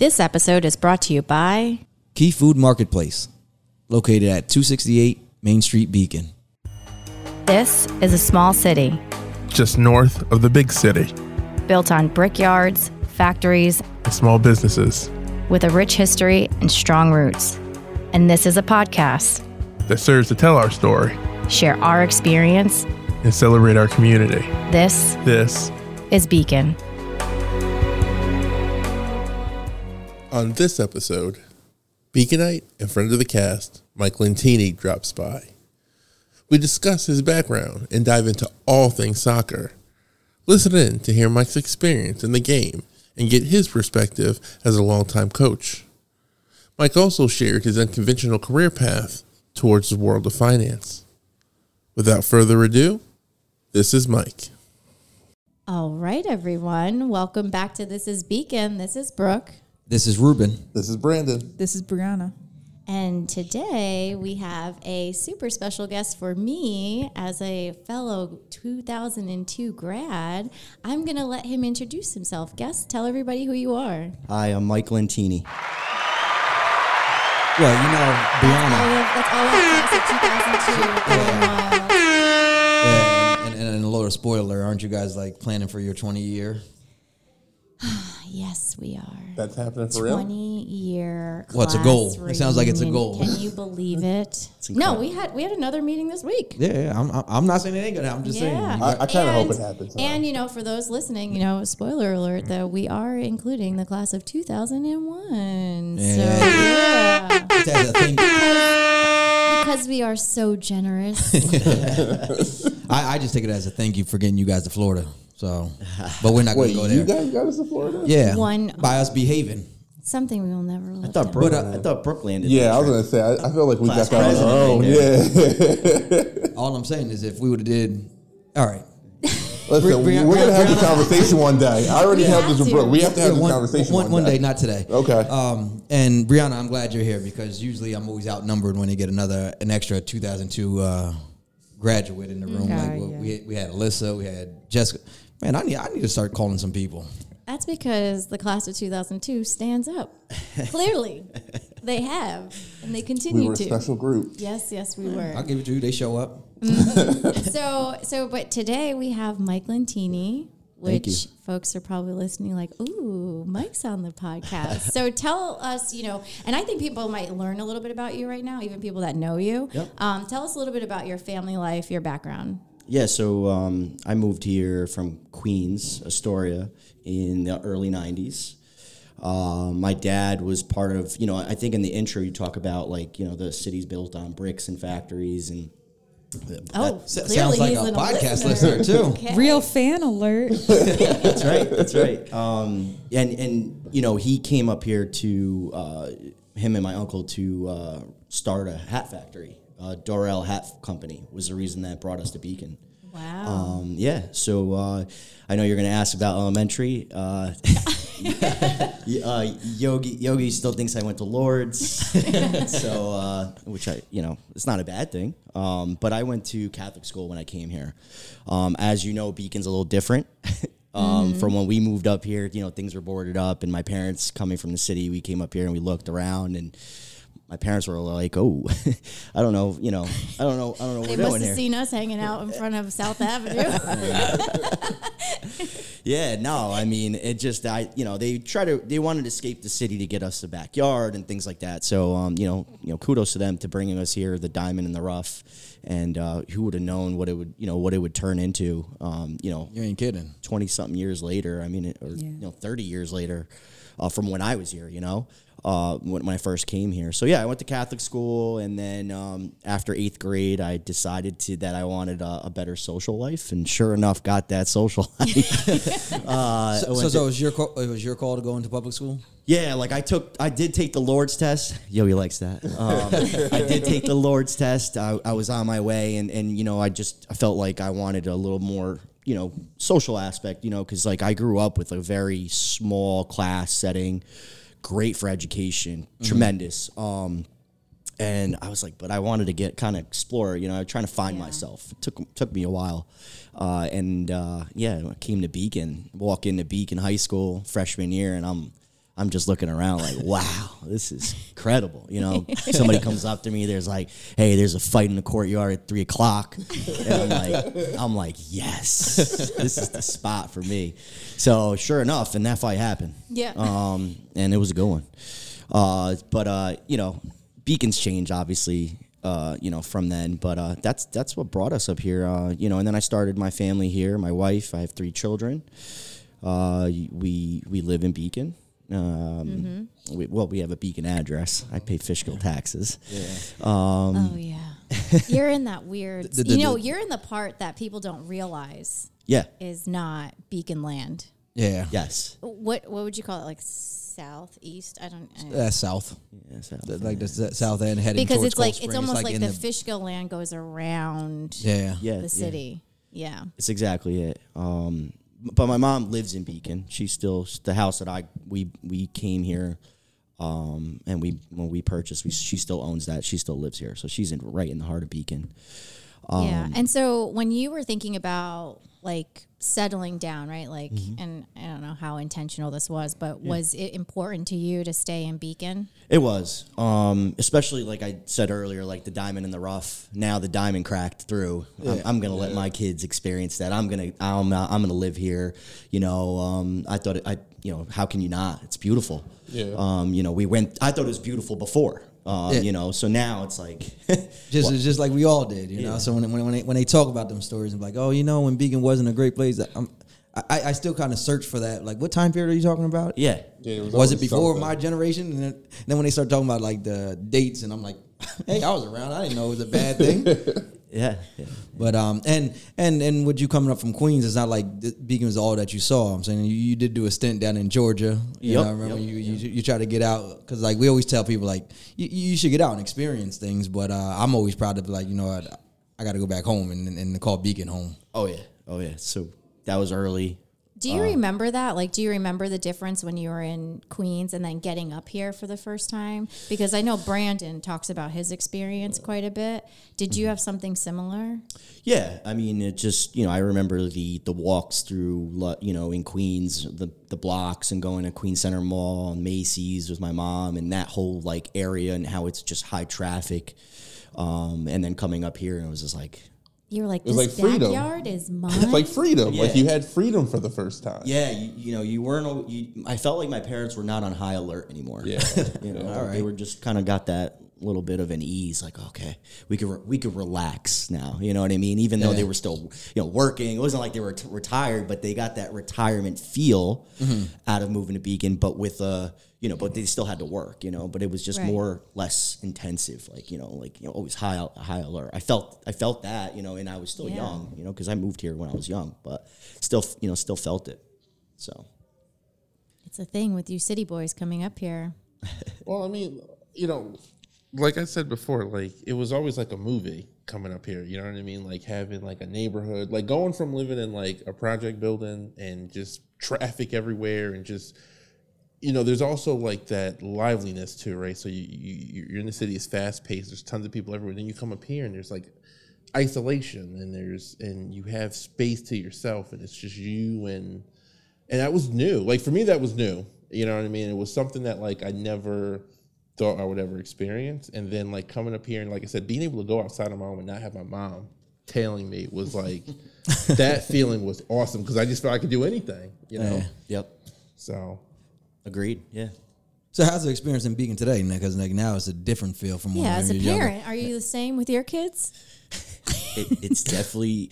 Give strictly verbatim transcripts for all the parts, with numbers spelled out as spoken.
This episode is brought to you by Key Food Marketplace, located at two sixty-eight Main Street, Beacon. This is a small city, just north of the big city, built on brickyards, factories, and small businesses, with a rich history and strong roots. And this is a podcast that serves to tell our story, share our experience, and celebrate our community. This, this is Beacon. On this episode, Beaconite and friend of the cast, Mike Lentini, drops by. We discuss his background and dive into all things soccer. Listen in to hear Mike's experience in the game and get his perspective as a longtime coach. Mike also shared his unconventional career path towards the world of finance. Without further ado, this is Mike. All right, everyone. Welcome back to This is Beacon. This is Brooke. This is Ruben. This is Brandon. This is Brianna. And today we have a super special guest for me as a fellow two thousand two grad. I'm going to let him introduce himself. Guest, tell everybody who you are. Hi, I'm Mike Lentini. Well, you know, Brianna. That's all I've class of two thousand two. Yeah, and, and, and a little spoiler, aren't you guys like planning for your twenty-year? Yes, we are. That's happening for real? twenty-year class. Well, it's a goal. Reunion. It sounds like it's a goal. Can you believe it? No, we had we had another meeting this week. Yeah, yeah. I'm, I'm not saying it ain't going to happen. I'm just yeah. saying. I, I kind of hope it happens. Huh? And, you know, for those listening, you know, spoiler alert, though, we are including the class of two thousand one. Yeah. So, yeah. That's a thing. Because we are so generous. I, I just take it as a thank you for getting you guys to Florida. So, but we're not going to go there. You guys got us to Florida? Yeah. One, by us behaving. Something we will never look I thought Brooke, but, uh, I thought Brooke landed. Yeah, I was going to say, I, I feel like we got that on our own. All I'm saying is if we would have did, all right. Listen, we're going to have this conversation one day. I already have this with Brooke. We have to have this conversation one day. One day, not today. Okay. Um, and Brianna, I'm glad you're here because usually I'm always outnumbered when they get another, an extra two thousand two uh, graduate in the room. Okay, like well, yeah. we, we had Alyssa, we had Jessica. Man, I need I need to start calling some people. That's because the class of two thousand two stands up. Clearly, they have, and they continue to. We were a to. special group. Yes, yes, we were. I'll give it to you. They show up. so, so, but today we have Mike Lentini, which folks are probably listening like, ooh, Mike's on the podcast. So tell us, you know, and I think people might learn a little bit about you right now, even people that know you. Yep. Um, tell us a little bit about your family life, your background. Yeah, so um, I moved here from Queens, Astoria, in the early nineties. Uh, my dad was part of, you know, I think in the intro you talk about, like, you know, the city's built on bricks and factories. And oh, that sounds like a podcast listener, listener too. Okay. Real fan alert. That's right, that's right. Um, and, and, you know, he came up here to, uh, him and my uncle, to uh, start a hat factory. Uh, Dorell Hat Company was the reason that brought us to Beacon. Wow. Um, yeah, so uh, I know you're going to ask about elementary. Uh, uh, Yogi Yogi still thinks I went to Lourdes, so uh, which I, you know, it's not a bad thing. Um, but I went to Catholic school when I came here. Um, as you know, Beacon's a little different. Um, mm-hmm. From when we moved up here, you know, things were boarded up, and my parents coming from the city, we came up here and we looked around and my parents were like, "Oh, I don't know, you know, I don't know, I don't know what we're doing here." They must have seen us hanging out in front of South Avenue. Yeah, no, I mean, it just, I, you know, they try to, they wanted to escape the city to get us the backyard and things like that. So, um, you know, you know, kudos to them to bringing us here, the diamond in the rough, and uh, who would have known what it would, you know, what it would turn into, um, you know, you ain't kidding, twenty something years later. I mean, it, or yeah. you know, thirty years later, uh, from when I was here, you know. Uh, when, when I first came here. So, yeah, I went to Catholic school, and then um, after eighth grade, I decided to, that I wanted a, a better social life, and sure enough, got that social life. uh, so so, so it, was your call, it was your call to go into public school? Yeah, like I took, I did take the Lord's test. Yo, he likes that. Um, I did take the Lord's test. I, I was on my way, and, and, you know, I just I felt like I wanted a little more, you know, social aspect, you know, because, like, I grew up with a very small class setting. Great for education, mm-hmm. tremendous. Um, and I was like, but I wanted to get kind of explore, you know, I was trying to find yeah. myself. It took, took me a while. Uh, and uh, yeah, I came to Beacon, walk into Beacon High School freshman year, and I'm I'm just looking around like, wow, this is incredible. You know, somebody comes up to me, there's like, hey, there's a fight in the courtyard at three o'clock. And I'm like, I'm like, yes, this is the spot for me. So sure enough, and that fight happened. Yeah. Um, and it was a good one. Uh, but, uh, you know, Beacons change, obviously, uh, you know, from then. But uh, that's that's what brought us up here, uh, you know. And then I started my family here, my wife. I have three children. Uh, we we live in Beacon. Um, mm-hmm. we, well, we have a Beacon address. I pay fiscal taxes. Yeah. Um, oh, yeah. You're in that weird, the, the, you know, the, you're in the part that people don't realize yeah. is not Beacon land. Yeah. Yes. What, what would you call it, like... South, east, I don't know. Uh, south. Yeah, south. The, like the south end heading because towards Because it's like, Springs, it's almost like, like the, the Fishkill land goes around yeah. Yeah, the city. Yeah. yeah. It's exactly it. Um, but my mom lives in Beacon. She's still, the house that I, we we came here um, and we when we purchased, we, she still owns that. She still lives here. So she's in right in the heart of Beacon. Um, yeah. And so when you were thinking about, like, settling down, right? Like, mm-hmm. and I don't know how intentional this was, but yeah. was it important to you to stay in Beacon? It was, um, especially like I said earlier, like the diamond in the rough. Now the diamond cracked through. Yeah. I'm, I'm gonna yeah. let my kids experience that. I'm gonna, I'm, I'm gonna live here. You know, um, I thought, it, I, you know, how can you not? It's beautiful. Yeah. Um, you know, we went. I thought it was beautiful before. Um, yeah. You know, so now it's like just well, just like we all did, you yeah. know. So when when when they, when they talk about them stories and like, oh, you know, when Beacon wasn't a great place, I'm, I I still kind of search for that. Like, what time period are you talking about? Yeah, yeah it was, was it before something. My generation? And then, and then when they start talking about like the dates, and I'm like, hey, I was around. I didn't know it was a bad thing. yeah. yeah, but um, and and and with you coming up from Queens, it's not like Beacon was all that you saw. I'm saying you, you did do a stint down in Georgia. You yep, know, I remember yep, you, yep. you you try to get out because like we always tell people like you, you should get out and experience things. But uh, I'm always proud to be like you know I, I got to go back home and, and call Beacon home. Oh yeah, oh yeah. So that was early. Do you um, remember that? Like, do you remember the difference when you were in Queens and then getting up here for the first time? Because I know Brandon talks about his experience quite a bit. Did you have something similar? Yeah. I mean, it just, you know, I remember the, the walks through, you know, in Queens, the, the blocks and going to Queens Center Mall and Macy's with my mom and that whole, like, area and how it's just high traffic. Um, and then coming up here and it was just like... You were like, this like backyard is mine. It's like freedom. Yeah. Like you had freedom for the first time. Yeah. You, you know, you weren't, you, I felt like my parents were not on high alert anymore. Yeah. you know, yeah. All right. They were just kind of got that little bit of an ease. Like, okay, we could, re- we could relax now. You know what I mean? Even though yeah. they were still, you know, working, it wasn't like they were t- retired, but they got that retirement feel mm-hmm. out of moving to Beacon, but with a, you know, but they still had to work, you know, but it was just right. more, less intensive, like, you know, like, you know, always high, high alert. I felt, I felt that, you know, and I was still yeah. young, you know, cause I moved here when I was young, but still, you know, still felt it. So. It's a thing with you city boys coming up here. Well, I mean, you know, like I said before, like it was always like a movie coming up here. You know what I mean? Like having like a neighborhood, like going from living in like a project building and just traffic everywhere and just, you know, there's also like that liveliness too, right? So you, you, you're in the city, it's fast paced. There's tons of people everywhere. Then you come up here and there's like isolation and there's, and you have space to yourself and it's just you. And, and that was new. Like for me, that was new. You know what I mean? It was something that like I never thought I would ever experience. And then like coming up here and like I said, being able to go outside of my home and not have my mom tailing me was like, that feeling was awesome. Cause I just felt I could do anything, you know? Yeah. Yep. So. Agreed. Yeah. So how's the experience in Beacon today? Because like now it's a different feel from when yeah. As a parent, younger. Are you the same with your kids? it, it's definitely.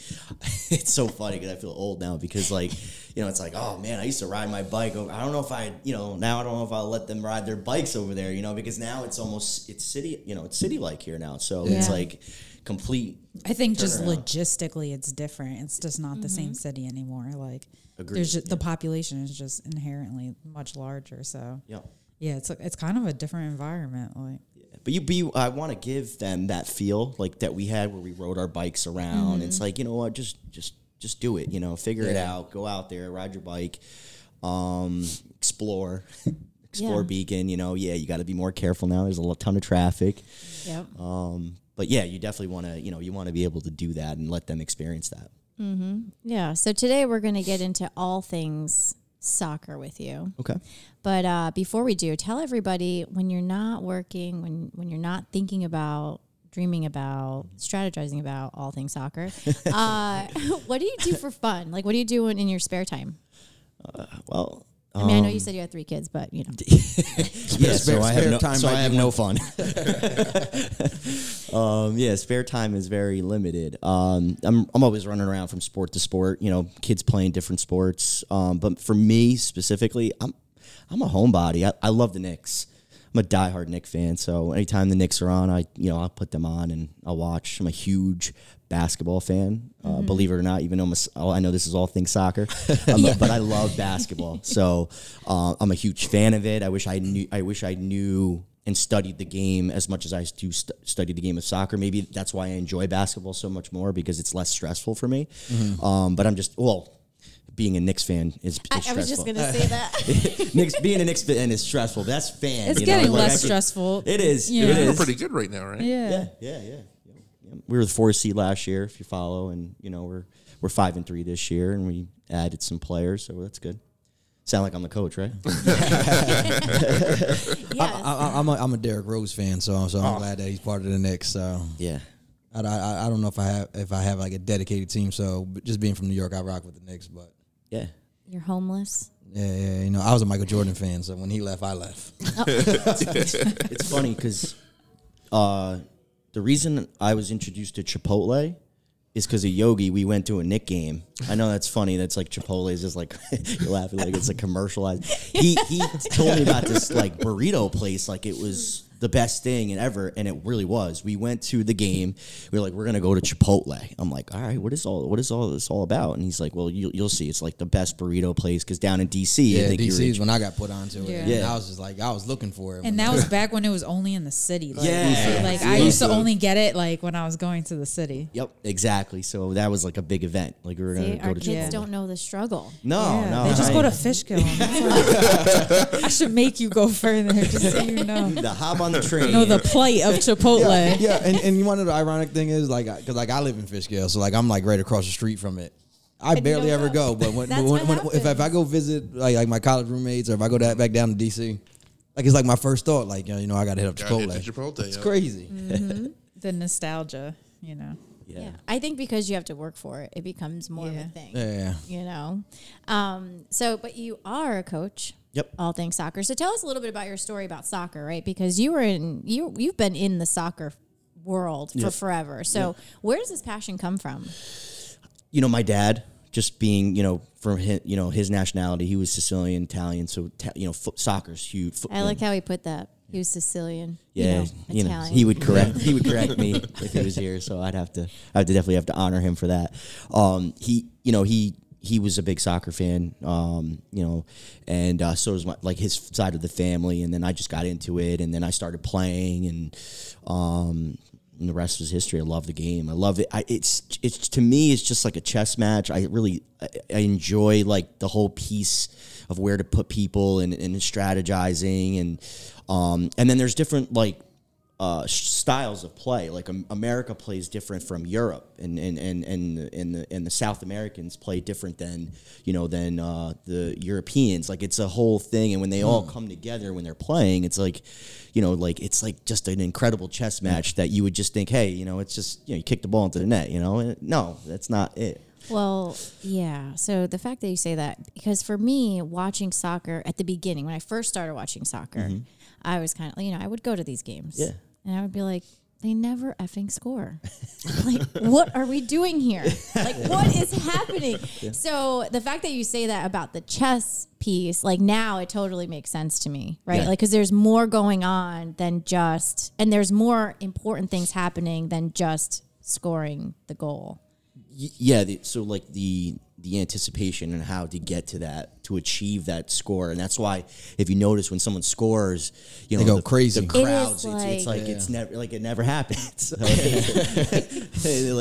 It's so funny because I feel old now because like you know it's like oh man I used to ride my bike over. I don't know if I you know now I don't know if I'll let them ride their bikes over there you know because now it's almost it's city you know it's city like here now so yeah. it's like complete. I think just around. Logistically it's different. It's just not mm-hmm. the same city anymore. Like. Agreed. There's just, yeah. the population is just inherently much larger, so yeah, yeah, it's it's kind of a different environment, like. Yeah. But you, but you, I want to give them that feel like that we had where we rode our bikes around. Mm-hmm. It's like you know what, just just just do it, you know, figure yeah. it out, go out there, ride your bike, um, explore, explore yeah. Beacon. You know, yeah, you got to be more careful now. There's a ton of traffic. Yep. Um, but yeah, you definitely want to, you know, you want to be able to do that and let them experience that. Mm-hmm. Yeah. So today we're going to get into all things soccer with you. Okay. But uh, before we do, tell everybody, when you're not working, when, when you're not thinking about, dreaming about, strategizing about all things soccer, uh, what do you do for fun? Like, what do you do in, in your spare time? Uh, well... I mean, I know you said you had three kids, but, you know. yeah, spare, so spare, I have no, time so I have no fun. um, yeah, spare time is very limited. Um, I'm I'm always running around from sport to sport, you know, kids playing different sports. Um, but for me specifically, I'm I'm a homebody. I, I love the Knicks. I'm a diehard Knicks fan, so anytime the Knicks are on, I you know I'll put them on and I'll watch. I'm a huge basketball fan, uh, mm-hmm. believe it or not. Even though I'm a, oh, I know this is all things soccer, yeah. a, but I love basketball, so uh, I'm a huge fan of it. I wish I knew. I wish I knew and studied the game as much as I do st- study the game of soccer. Maybe that's why I enjoy basketball so much more, because it's less stressful for me. Mm-hmm. Um, but I'm just well. Being a Knicks fan is, is I, stressful. I was just going to say that. Knicks, being a Knicks fan is stressful. That's fan. It's you getting know? Like, less could, stressful. It is. Yeah. It is. We're pretty good right now, right? Yeah. Yeah, yeah, yeah. yeah. We were the fourth seed last year, if you follow, and you know we're we're five and three this year, and we added some players, so that's good. Sound like I'm the coach, right? yes. I, I, I'm a I'm a Derrick Rose fan, so so I'm oh. glad that he's part of the Knicks. So yeah. I, I, I don't know if I have if I have like a dedicated team, so just being from New York, I rock with the Knicks, but. Yeah. You're homeless? Yeah, yeah. You know, I was a Michael Jordan fan, so when he left, I left. Oh. It's funny because uh, the reason I was introduced to Chipotle is because of Yogi. We went to a Knick game. I know that's funny. That's like Chipotle is just like, you're laughing like it's like commercialized. He, he told me about this like burrito place like it was the best thing ever, and it really was. We went to the game. We were like, we're going to go to Chipotle. I'm like, all right, what is all What is all this all about? And he's like, well, you, you'll see. It's like the best burrito place because down in D C Yeah, I think D C is when I got put onto it. Yeah. yeah. I was just like, I was looking for it. And that was back when it was only in the city. Like, yeah. Like, I used to only get it, like, when I was going to the city. Yep, exactly. So that was, like, a big event. Like, we were going to go to Chipotle. Our kids don't know the struggle. No, yeah. no. They just I go to Fishkill. I should make you go further just so you know. The hop on the train. No, the plate of Chipotle. yeah, yeah, and and you know the ironic thing is, like, because like I live in Fishkill, so like I'm like right across the street from it. I but barely ever go, but when, when, when, when if, if I go visit like, like my college roommates, or if I go back down to D C, like it's like my first thought, like you know I gotta hit up Chipotle. Hit Chipotle it's yeah. crazy. Mm-hmm. The nostalgia, you know. Yeah. yeah, I think because you have to work for it, it becomes more yeah. of a thing. Yeah, you know. Um. So, but you are a coach. Yep. All things soccer. So tell us a little bit about your story about soccer, right? Because you were in you you've been in the soccer world for yep. forever. So yep. where does this passion come from? You know, my dad, just being, you know, from his, you know, his nationality, he was Sicilian, Italian, so ta- you know, fo- soccer's huge. Fo- I like how he put that. He was Sicilian. Yeah, you know, you know he would correct he would correct me if he was here, so I'd have to I'd definitely have to honor him for that. Um, he, you know, he He was a big soccer fan, um, you know, and uh, so was my, like his side of the family. And then I just got into it, and then I started playing, and, um, and the rest was history. I love the game. I love it. I, it's it's to me, it's just like a chess match. I really I, I enjoy like the whole piece of where to put people and, and strategizing, and um, and then there's different like. Uh, styles of play, like um, America plays different from Europe, and and and and and the, and the South Americans play different than you know than uh, the Europeans. Like it's a whole thing, and when they all come together when they're playing, it's like, you know, like it's like just an incredible chess match that you would just think, hey, you know, it's just you know you kick the ball into the net, you know, and no, that's not it. Well, yeah. So the fact that you say that, because for me, watching soccer at the beginning when I first started watching soccer, mm-hmm. I was kind of you know I would go to these games. Yeah. And I would be like, they never effing score. Like, what are we doing here? Like, what is happening? Yeah. So the fact that you say that about the chess piece, like now it totally makes sense to me, right? Yeah. Like, because there's more going on than just, and there's more important things happening than just scoring the goal. Y- yeah. The, so like the... the anticipation and how to get to that, to achieve that score. And that's why if you notice when someone scores, you know, they go the, crazy. The crowds, it it's, like, it's like, yeah. it's never, like it never happens. So, like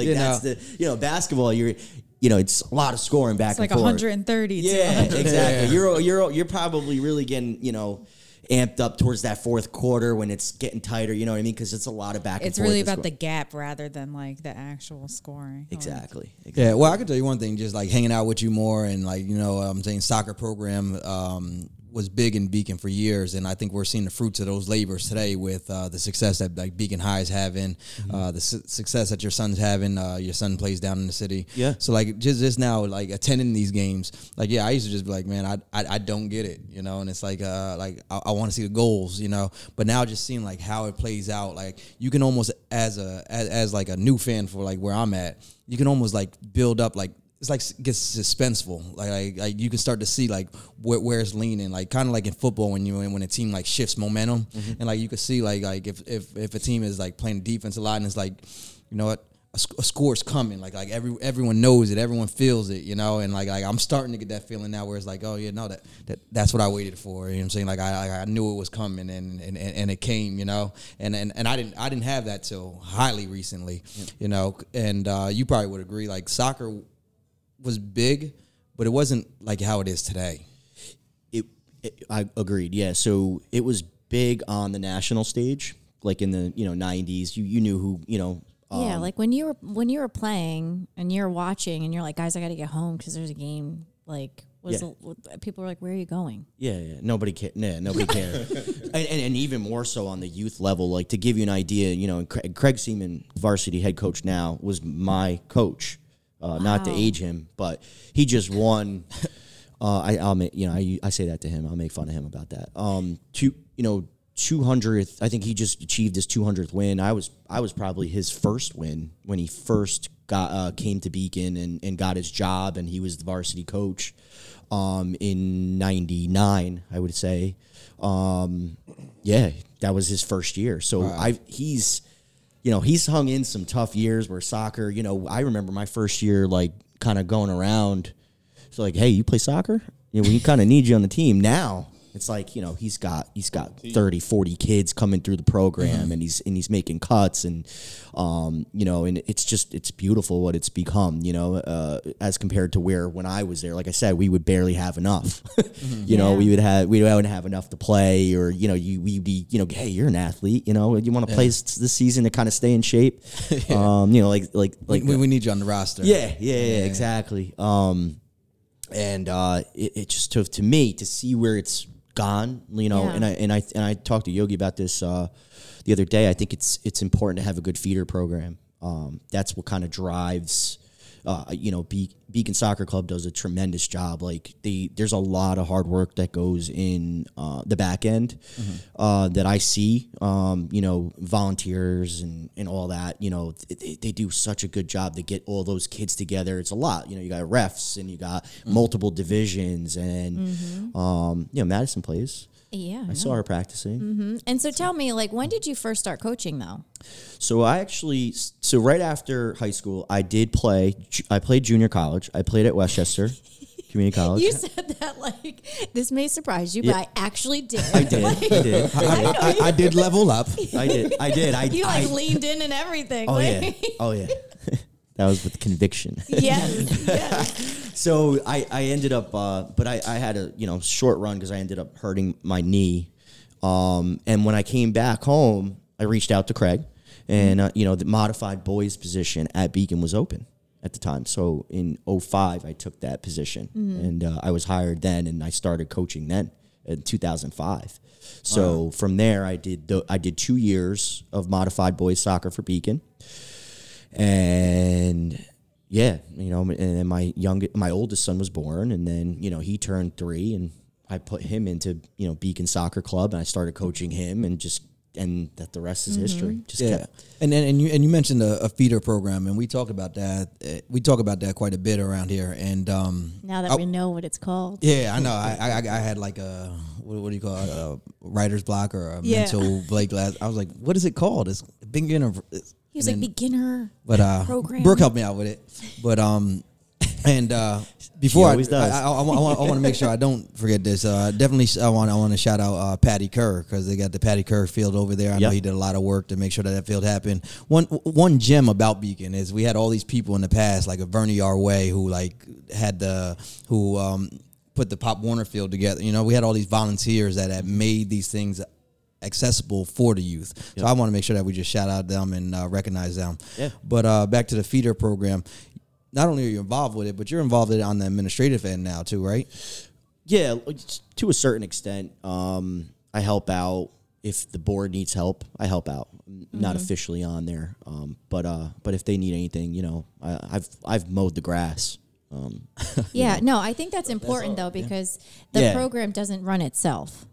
you that's know. the, you know, basketball, you're, you know, it's a lot of scoring back it's and like forth. It's like one hundred thirty. Yeah, one hundred. Exactly. Yeah. You're, you're, you're probably really getting, you know, amped up towards that fourth quarter when it's getting tighter, you know what I mean? Because it's a lot of back and it's forth. It's really about the gap rather than, like, the actual scoring. Exactly. exactly. Yeah, well, I can tell you one thing, just, like, hanging out with you more and, like, you know, I'm saying soccer program um, was big in Beacon for years, and I think we're seeing the fruits of those labors today with uh, the success that, like, Beacon High is having, mm-hmm. uh, the su- success that your son's having. Uh, your son plays down in the city. Yeah. So, like, just, just now, like, attending these games, like, yeah, I used to just be like, man, I I, I don't get it, you know, and it's like, uh, like I, I want to see the goals, you know, but now just seeing, like, how it plays out, like, you can almost, as a as, as like, a new fan for, like, where I'm at, you can almost, like, build up, like, it's like gets suspenseful. Like, like like you can start to see like where, where it's leaning. Like kind of like in football when you when a team like shifts momentum, mm-hmm. and like you can see like like if, if if a team is like playing defense a lot and it's like, you know what, a, sc- a score's coming. Like like every everyone knows it, everyone feels it, you know. And like like I'm starting to get that feeling now where it's like, oh yeah, no that, that that's what I waited for. You know what I'm saying? Like I I knew it was coming and and, and it came, you know. And, and and I didn't I didn't have that till highly recently, yeah. you know. And uh, you probably would agree. Like soccer was big, but it wasn't like how it is today. It, it I agreed, yeah. So it was big on the national stage, like in the, you know, nineties. You you knew who, you know. Um, yeah, like when you were when you were playing and you're watching and you're like, guys, I got to get home because there's a game. Like, was yeah. the, people were like, where are you going? Yeah, yeah. Nobody cared. Yeah, nobody cared. and, and and even more so on the youth level. Like to give you an idea, you know, Craig, Craig Seaman, varsity head coach now, was my coach. Uh, wow. Not to age him, but he just won. Uh, I, I'll make, you know, I, I say that to him. I'll make fun of him about that. Um, two, you know, two hundredth. I think he just achieved his two hundredth win. I was, I was probably his first win when he first got uh, came to Beacon and, and got his job, and he was the varsity coach. Um, in ninety-nine, I would say. Um, yeah, that was his first year. So wow. I, he's. You know, he's hung in some tough years where soccer, you know, I remember my first year, like, kind of going around. It's like, hey, you play soccer? You know, we kind of need you on the team. Now it's like, you know, he's got he's got thirty, forty kids coming through the program, mm-hmm. and he's and he's making cuts. And, um, you know, and it's just it's beautiful what it's become, you know, uh, as compared to where when I was there. Like I said, we would barely have enough. mm-hmm. You know, yeah. we would have we wouldn't have enough to play, or, you know, you we'd be, you know, hey, you're an athlete, you know, you want to yeah. play this season to kind of stay in shape. yeah. Um, you know, like like like we, the, we need you on the roster. Yeah, yeah, yeah, yeah. exactly. Um, and uh, it, it just took to me to see where it's gone, you know, yeah. and I and I and I talked to Yogi about this uh, the other day. I think it's it's important to have a good feeder program. Um, that's what kind of drives, uh, you know, Be- Beacon Soccer Club does a tremendous job. Like the there's a lot of hard work that goes in uh, the back end mm-hmm. uh, that I see. Um, you know, volunteers and, and all that. You know, they, they do such a good job to get all those kids together. It's a lot. You know, you got refs and you got mm-hmm. multiple divisions and. Mm-hmm. Um, you know, Madison plays. Yeah, I, I saw her practicing. Mm-hmm. And so, tell me, like, when did you first start coaching, though? So I actually, so right after high school, I did play. I played junior college. I played at Westchester Community College. You said that like this may surprise you, yeah. but I actually did. I did. Like, I did. I, I, I, I did level up. I did. I did. I. You like I, leaned in and everything. Oh like. yeah. Oh yeah. That was with conviction. Yes. yes. So I, I ended up, uh, but I, I had a you know short run because I ended up hurting my knee, um, and when I came back home, I reached out to Craig, and uh, you know the modified boys position at Beacon was open at the time. So in oh five, I took that position, mm-hmm. and uh, I was hired then, and I started coaching then in two thousand five. So wow. from there, I did the, I did two years of modified boys soccer for Beacon, and. Yeah, you know, and then my young, my oldest son was born, and then, you know, he turned three, and I put him into, you know, Beacon Soccer Club, and I started coaching him, and just, and that the rest is mm-hmm. history. Just yeah. kept. And, and and you and you mentioned a, a feeder program, and we talk about that. We talk about that quite a bit around here. And um, now that I, we know what it's called, yeah, I know. I I, I had like a what, what do you call it? A writer's block or a yeah. mental Blake last. I was like, what is it called? It's been getting. A, He was then, like beginner but, uh, program. Brooke helped me out with it, but um, and uh, before I, I, I, I, I want to make sure I don't forget this. Uh, definitely, I want I want to shout out uh, Patty Kerr because they got the Patty Kerr field over there. I yep. know he did a lot of work to make sure that that field happened. One one gem about Beacon is we had all these people in the past, like a Vernie Arway, who like had the who um. put the Pop Warner Field together. You know, we had all these volunteers that had made these things accessible for the youth. Yep. So I want to make sure that we just shout out them and uh, recognize them. Yeah. But uh, back to the feeder program, not only are you involved with it, but you're involved in it on the administrative end now too, right? Yeah, to a certain extent. Um, I help out. If the board needs help, I help out. Mm-hmm. Not officially on there, um, but uh, but if they need anything, you know, I, I've I've mowed the grass. Um, yeah, you know. No, I think that's important that's all, though because yeah. the yeah. program doesn't run itself.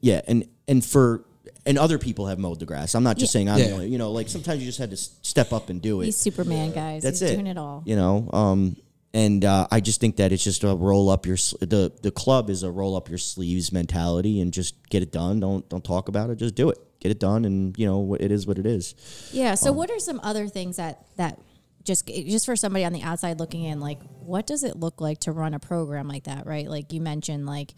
Yeah, and and for and other people have mowed the grass. I'm not just yeah. saying I'm yeah. doing it. You know, like sometimes you just had to step up and do it. He's Superman, yeah. guys. That's He's it. Doing it all. You know, um, and uh, I just think that it's just a roll up your the the club is a roll up your sleeves mentality and just get it done. Don't don't talk about it. Just do it. Get it done, and you know it is what it is. Yeah. So, um, what are some other things that that just just for somebody on the outside looking in, like what does it look like to run a program like that, right? Like you mentioned, like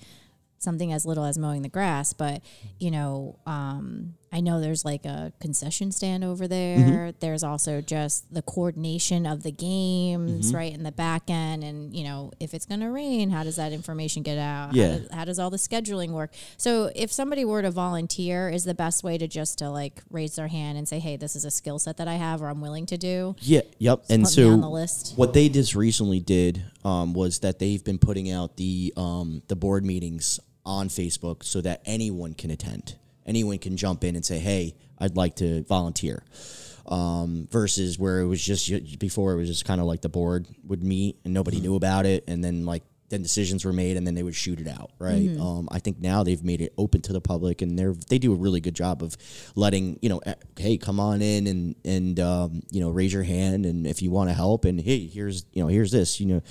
something as little as mowing the grass, but you know, um, I know there's like a concession stand over there. Mm-hmm. There's also just the coordination of the games, mm-hmm. right, in the back end, and you know, if it's going to rain, how does that information get out? Yeah. How does, how does all the scheduling work? So, if somebody were to volunteer, is the best way to just to like raise their hand and say, "Hey, this is a skill set that I have, or I'm willing to do." Yeah. Yep. So and so, on the list. What they just recently did um, was that they've been putting out the um, the board meetings on Facebook so that anyone can attend. Anyone can jump in and say, hey, I'd like to volunteer. Um, versus where it was just before, it was just kind of like the board would meet and nobody mm-hmm. knew about it. And then like then decisions were made and then they would shoot it out. Right. Mm-hmm. Um, I think now they've made it open to the public and they're they do a really good job of letting, you know, hey, come on in and, and um, you know, raise your hand. And if you want to help and hey, here's, you know, here's this, you know,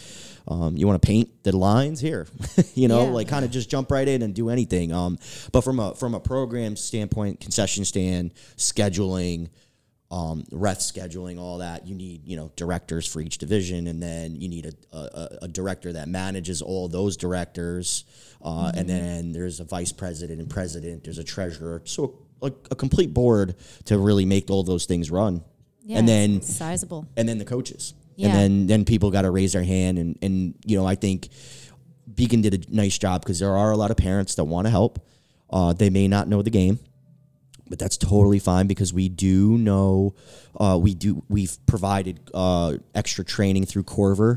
um, you want to paint the lines here, you know, yeah. like kind of just jump right in and do anything. Um, but from a from a program standpoint, concession stand, scheduling, Um, ref scheduling, all that, you need, you know, directors for each division, and then you need a a, a director that manages all those directors, uh, mm-hmm. and then there's a vice president and president, there's a treasurer, so like a, a complete board to really make all those things run. Yeah, and then it's sizable, and then the coaches, yeah. and then then people got to raise their hand, and and you know I think Beacon did a nice job because there are a lot of parents that want to help, uh, they may not know the game. But that's totally fine because we do know uh, we do we've provided uh, extra training through Corver.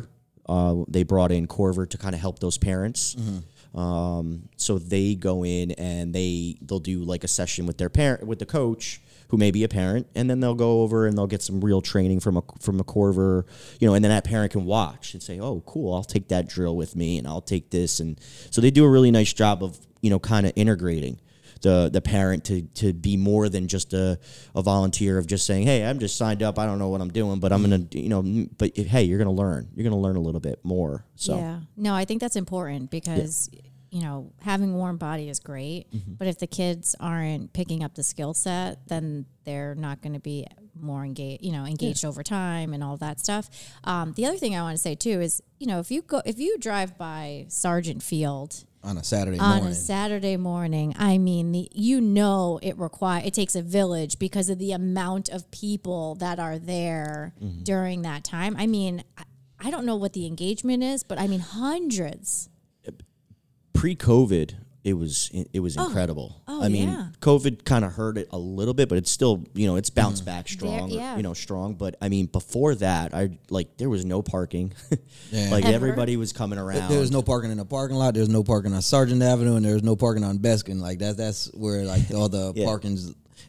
Uh, they brought in Corver to kind of help those parents. Mm-hmm. Um, so they go in and they they'll do like a session with their parent with the coach who may be a parent, and then they'll go over and they'll get some real training from a from a Corver, you know, and then that parent can watch and say, oh, cool, I'll take that drill with me and I'll take this, and so they do a really nice job of you know kind of integrating the the parent to to be more than just a, a volunteer of just saying, hey, I'm just signed up. I don't know what I'm doing, but I'm going to, you know, but hey, you're going to learn. You're going to learn a little bit more. So yeah, no, I think that's important because, yeah. you know, having a warm body is great, mm-hmm. but if the kids aren't picking up the skill set, then they're not going to be more engaged, you know, engaged yeah. over time and all that stuff. Um, the other thing I want to say too is, you know, if you go, if you drive by Sargent Field, On a Saturday morning. On a Saturday morning. I mean, the, you know it require it takes a village because of the amount of people that are there mm-hmm. during that time. I mean, I don't know what the engagement is, but I mean, hundreds. Pre-COVID, it was it was oh. incredible. Oh, I mean, yeah. COVID kind of hurt it a little bit, but it's still, you know, it's bounced mm-hmm. back strong, there, yeah. you know, strong. But, I mean, before that, I like, there was no parking. yeah. Like, Ever. everybody was coming around. There was no parking in the parking lot. There was no parking on Sargent Avenue, and there was no parking on Beskin. Like, that, that's where, like, all the yeah. parking's,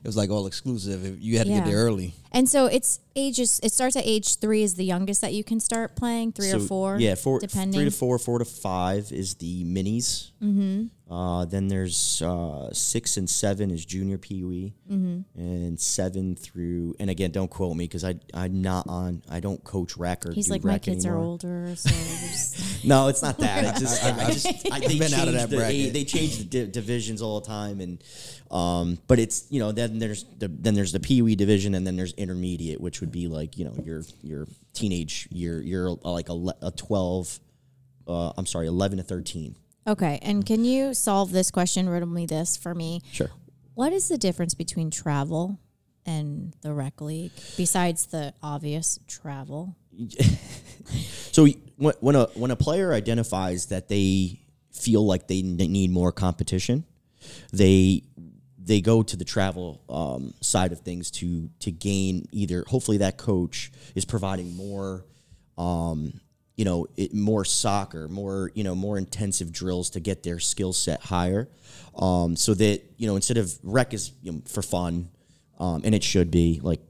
it was, like, all exclusive. You had to yeah. get there early. And so it's ages, it starts at age three is the youngest that you can start playing, three so, or four, yeah, four, depending. Three to four, four to five is the minis. Mm-hmm. Uh, then there's uh, six and seven is junior Pee-wee, mm-hmm. and seven through, and again, don't quote me because I I'm not on. I don't coach rec or he's do like rec my kids anymore. Are older. So just... no, it's not that. I just I, I just I, they been out of that the, bracket. They, they change the di- divisions all the time, and um, but it's you know then there's the then there's the Pee-wee division, and then there's intermediate, which would be like you know your your teenage year, you're like a, a twelve, uh, I'm sorry, eleven to thirteen. Okay, and can you solve this question, riddle me this for me? Sure. What is the difference between travel and the rec league, besides the obvious travel? So when a, when a player identifies that they feel like they need more competition, they they go to the travel um, side of things to to gain either. Hopefully, that coach is providing more, um, you know, it, more soccer, more you know, more intensive drills to get their skill set higher, um, so that you know, instead of rec is you know, for fun, um, and it should be like.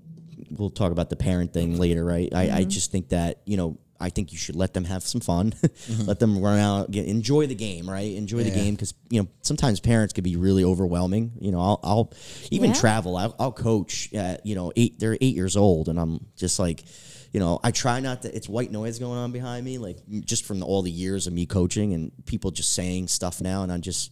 We'll talk about the parent thing later, right? I, mm-hmm. I just think that, you know, I think you should let them have some fun. mm-hmm. Let them run out, get, enjoy the game, right? Enjoy yeah. the game because, you know, sometimes parents could be really overwhelming. You know, I'll, I'll even yeah. travel. I'll, I'll coach at, you know, eight. They're eight years old, and I'm just like, you know, I try not to. It's white noise going on behind me, like just from all the years of me coaching and people just saying stuff now, and I'm just,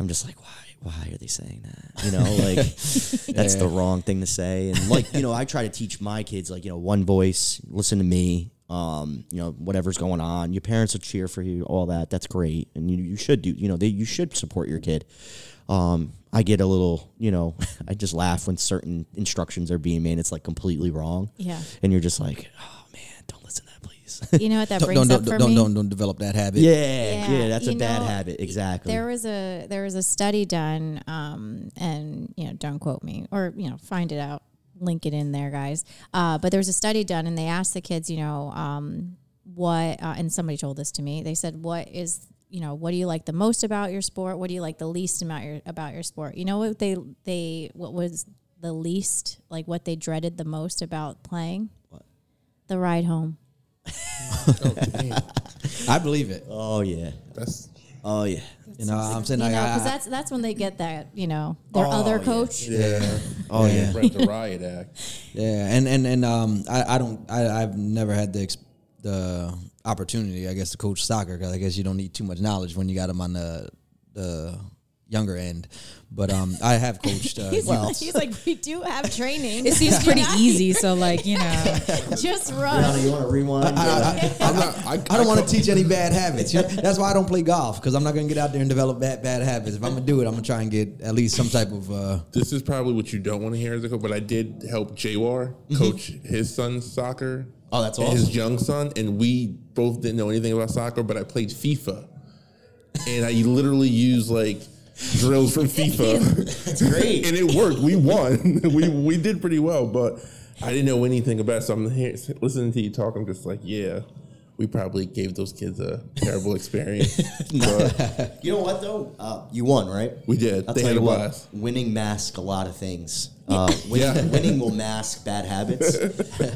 I'm just like, why? Why are they saying that? You know, like, that's yeah. the wrong thing to say. And, like, you know, I try to teach my kids, like, you know, one voice, listen to me, um, you know, whatever's going on. Your parents will cheer for you, all that. That's great. And you, you should do, you know, they, you should support your kid. Um, I get a little, you know, I just laugh when certain instructions are being made. It's, like, completely wrong. Yeah. And you're just like, oh, man, don't listen to that, please. You know what that brings don't, don't, up for don't, me? Don't, don't, don't develop that habit. Yeah, yeah, yeah that's a know, bad habit. Exactly. There was a there was a study done, um, and you know, don't quote me, or you know, find it out, link it in there, guys. Uh, but there was a study done, and they asked the kids, you know, um, what? Uh, and somebody told this to me. They said, "What is you know, what do you like the most about your sport? What do you like the least about your about your sport? You know what they they what was the least like? What they dreaded the most about playing? What? The ride home." oh, I believe it. Oh yeah. That's oh yeah. You know, I'm saying you know, I, I, that's that's when they get that you know their oh, other coach. Yeah. yeah. Oh yeah. yeah. The riot act. Yeah, and and and um, I, I don't I I've never had the the opportunity I guess to coach soccer because I guess you don't need too much knowledge when you got them on the the. Younger end, but um, I have coached. Uh, he's, well. he's like, we do have training. It seems pretty easy, so like you know, just run. Rihanna, you want to rewind? I, I, I, I'm not, I, I don't want to teach any bad habits. That's why I don't play golf because I'm not going to get out there and develop bad bad habits. If I'm going to do it, I'm going to try and get at least some type of. Uh, this is probably what you don't want to hear as a coach, but I did help J W A R coach his son's soccer. Oh, that's awesome. His young son, and we both didn't know anything about soccer, but I played FIFA, and I literally used like. Drills from FIFA. That's great. And it worked. We won. We we did pretty well, but I didn't know anything about it. So I'm here listening to you talk. I'm just like, yeah, we probably gave those kids a terrible experience. But you know what, though? Uh, you won, right? We did. I'll they tell had you a what, blast. Winning masks a lot of things. Uh, winning, yeah. winning will mask bad habits.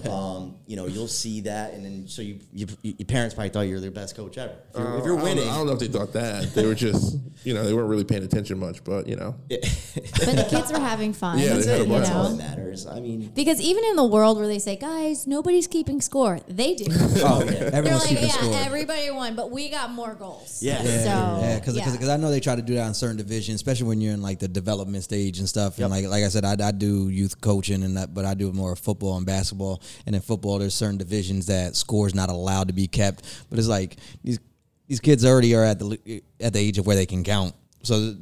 Um, you know, you'll see that, and then so you, you your parents probably thought you were their best coach ever. If you're, uh, if you're winning, I don't, I don't know if they thought that. They were just, you know, they weren't really paying attention much, but you know. But the kids were having fun. Yeah, that's, they had it, a that's all that matters. I mean, because even in the world where they say, "Guys, nobody's keeping score," they do. Oh, yeah. everyone's like, keeping yeah, score. Everybody won, but we got more goals. Yeah, yeah, so, yeah, because yeah. because I know they try to do that in certain divisions, especially when you're in like the development stage and stuff. Yep. And like like I said, I. I do youth coaching and that, but I do more football and basketball. And in football, there's certain divisions that score's not allowed to be kept. But it's like these these kids already are at the at the age of where they can count. So,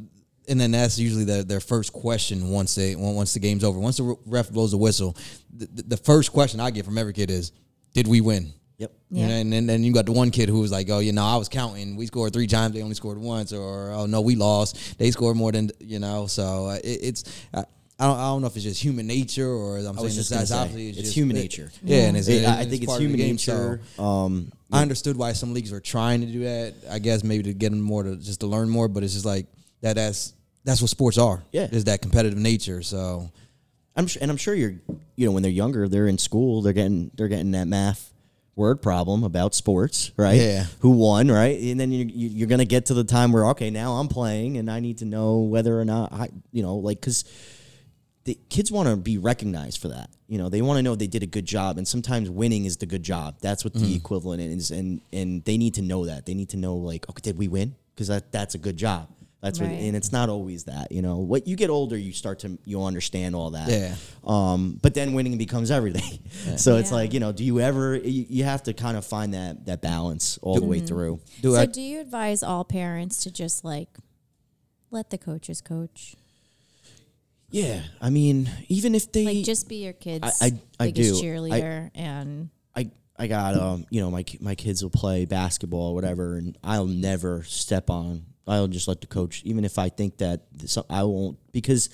and then that's usually the, their first question once they once the game's over. Once the ref blows the whistle, the, the first question I get from every kid is, "Did we win?" Yep. Yeah. And then and you got the one kid who was like, "Oh, you know, I was counting. We scored three times. They only scored once." Or, "Oh no, we lost. They scored more than you know." So it, it's. I, I don't, I don't know if it's just human nature or I'm saying this guy's obviously it's, it's just, human it, nature. Yeah, yeah, and it's, it, it, I it's think it's human game, nature. So um, I understood why some leagues were trying to do that. I guess maybe to get them more to just to learn more, but it's just like that. That's that's what sports are. Yeah, is that competitive nature. So I'm sure, and I'm sure you're you know when they're younger, they're in school, they're getting they're getting that math. Word problem about sports, right? Yeah. Who won, right? And then you, you, you're going to get to the time where, okay, now I'm playing and I need to know whether or not I, you know, like, because the kids want to be recognized for that. You know, they want to know they did a good job. And sometimes winning is the good job. That's what the mm. equivalent is. And and they need to know that. They need to know, like, okay, did we win? Because that, that's a good job. That's right. What, and it's not always that, you know. What you get older, you start to you understand all that. Yeah. Um. But then winning becomes everything. Yeah. So it's yeah. like you know, do you ever? You, you have to kind of find that that balance all mm-hmm. the way through. Do so I, do you advise all parents to just like let the coaches coach? Yeah, I mean, even if they like just be your kids' I, I, biggest I do. cheerleader I, and. I I got, um, you know, my my kids will play basketball or whatever, and I'll never step on. I'll just let the coach, even if I think that this, I won't, because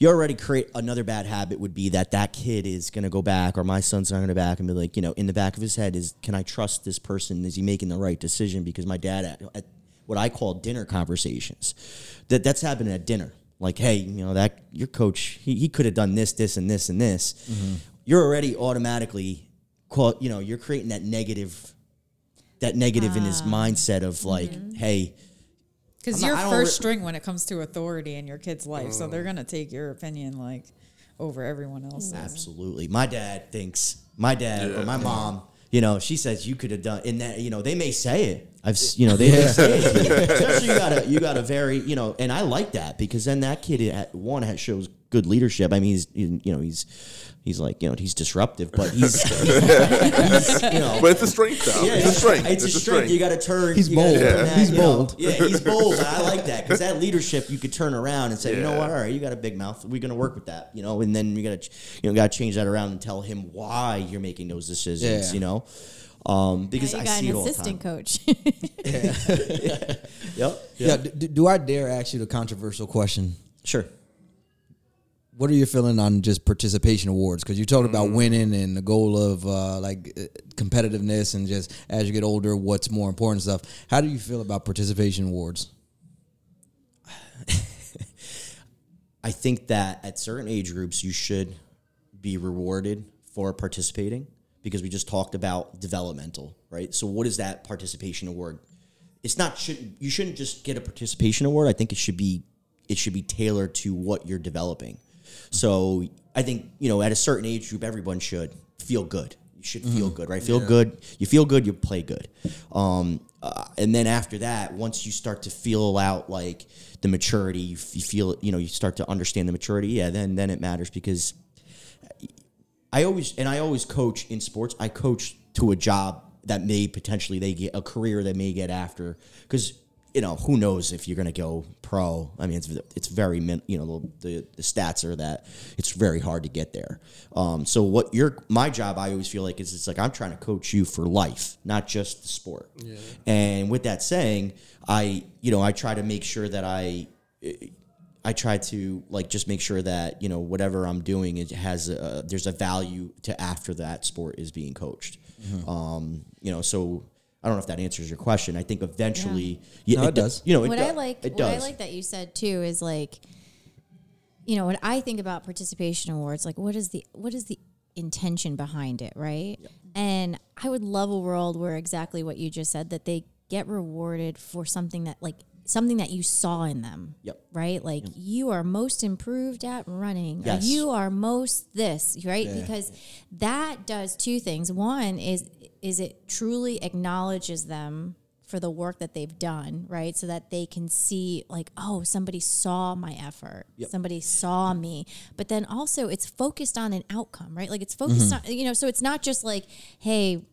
you already create another bad habit would be that that kid is going to go back, or my son's not going to back and be like, you know, in the back of his head is, can I trust this person? Is he making the right decision? Because my dad at, at what I call dinner conversations, that that's happening at dinner. Like, hey, you know, that your coach, he, he could have done this, this, and this, and this. Mm-hmm. You're already automatically call, you know, you're creating that negative, that negative ah. in his mindset of like, mm-hmm. hey. Because you're not, first re- string when it comes to authority in your kid's life. Uh, so they're going to take your opinion like over everyone else's. Absolutely. My dad thinks, my dad yeah. or my mom, you know, she says you could have done, and that, you know, they may say it. I've, you know, they yeah. may say it. To you. Especially you got a, you got a very, you know, and I like that because then that kid, one, shows good leadership. I mean, he's, you know, he's, he's like, you know, he's disruptive, but he's, he's you know. But it's a strength, though. Yeah, it's, it's a strength. It's, it's a strength. strength. You got to turn. He's bold. Yeah. Turn that, he's bold. Know. Yeah, he's bold. I like that because that leadership, you could turn around and say, yeah. you know what, all right, you got a big mouth. We're going to work with that, you know. And then you got to, you know, got to change that around and tell him why you're making those decisions, yeah. you know. Um, because I see it all the time. You got an assistant coach. yeah. Yep. yep. Yeah. Do, do I dare ask you the controversial question? Sure. What are your feeling on just participation awards? Because you talked about winning and the goal of uh, like competitiveness and just as you get older, what's more important stuff. How do you feel about participation awards? I think that at certain age groups, you should be rewarded for participating because we just talked about developmental, right? So what is that participation award? It's not should, you shouldn't just get a participation award. I think it should be it should be tailored to what you're developing. So I think, you know, at a certain age group, everyone should feel good. You should feel mm, good, right? Feel yeah. good. You feel good, you play good. Um, uh, and then after that, once you start to feel out, like, the maturity, you, f- you feel, you know, you start to understand the maturity, yeah, then then it matters because I always, and I always coach in sports, I coach to a job that may potentially they get, a career they may get after because you know, who knows if you're going to go pro. I mean, it's it's very, you know, the, the stats are that it's very hard to get there. Um, so what your my job, I always feel like, is it's like I'm trying to coach you for life, not just the sport. Yeah. And with that saying, I, you know, I try to make sure that I, I try to, like, just make sure that, you know, whatever I'm doing, it has a, there's a value to after that sport is being coached. Mm-hmm. Um, you know, so... I don't know if that answers your question. I think eventually, yeah, yeah no, it, it does. You know, it what do, I like, it what does. I like that you said too is like, you know, when I think about participation awards, like what is the what is the intention behind it, right? Yeah. And I would love a world where exactly what you just said, that they get rewarded for something that like something that you saw in them, yep. right? Like yep. you are most improved at running. Yes. Or you are most this, right? Yeah. Because that does two things. One is. is it truly acknowledges them for the work that they've done, right? So that they can see like, oh, somebody saw my effort. Yep. Somebody saw me. But then also it's focused on an outcome, right? Like it's focused mm-hmm. on, you know, so it's not just like, hey,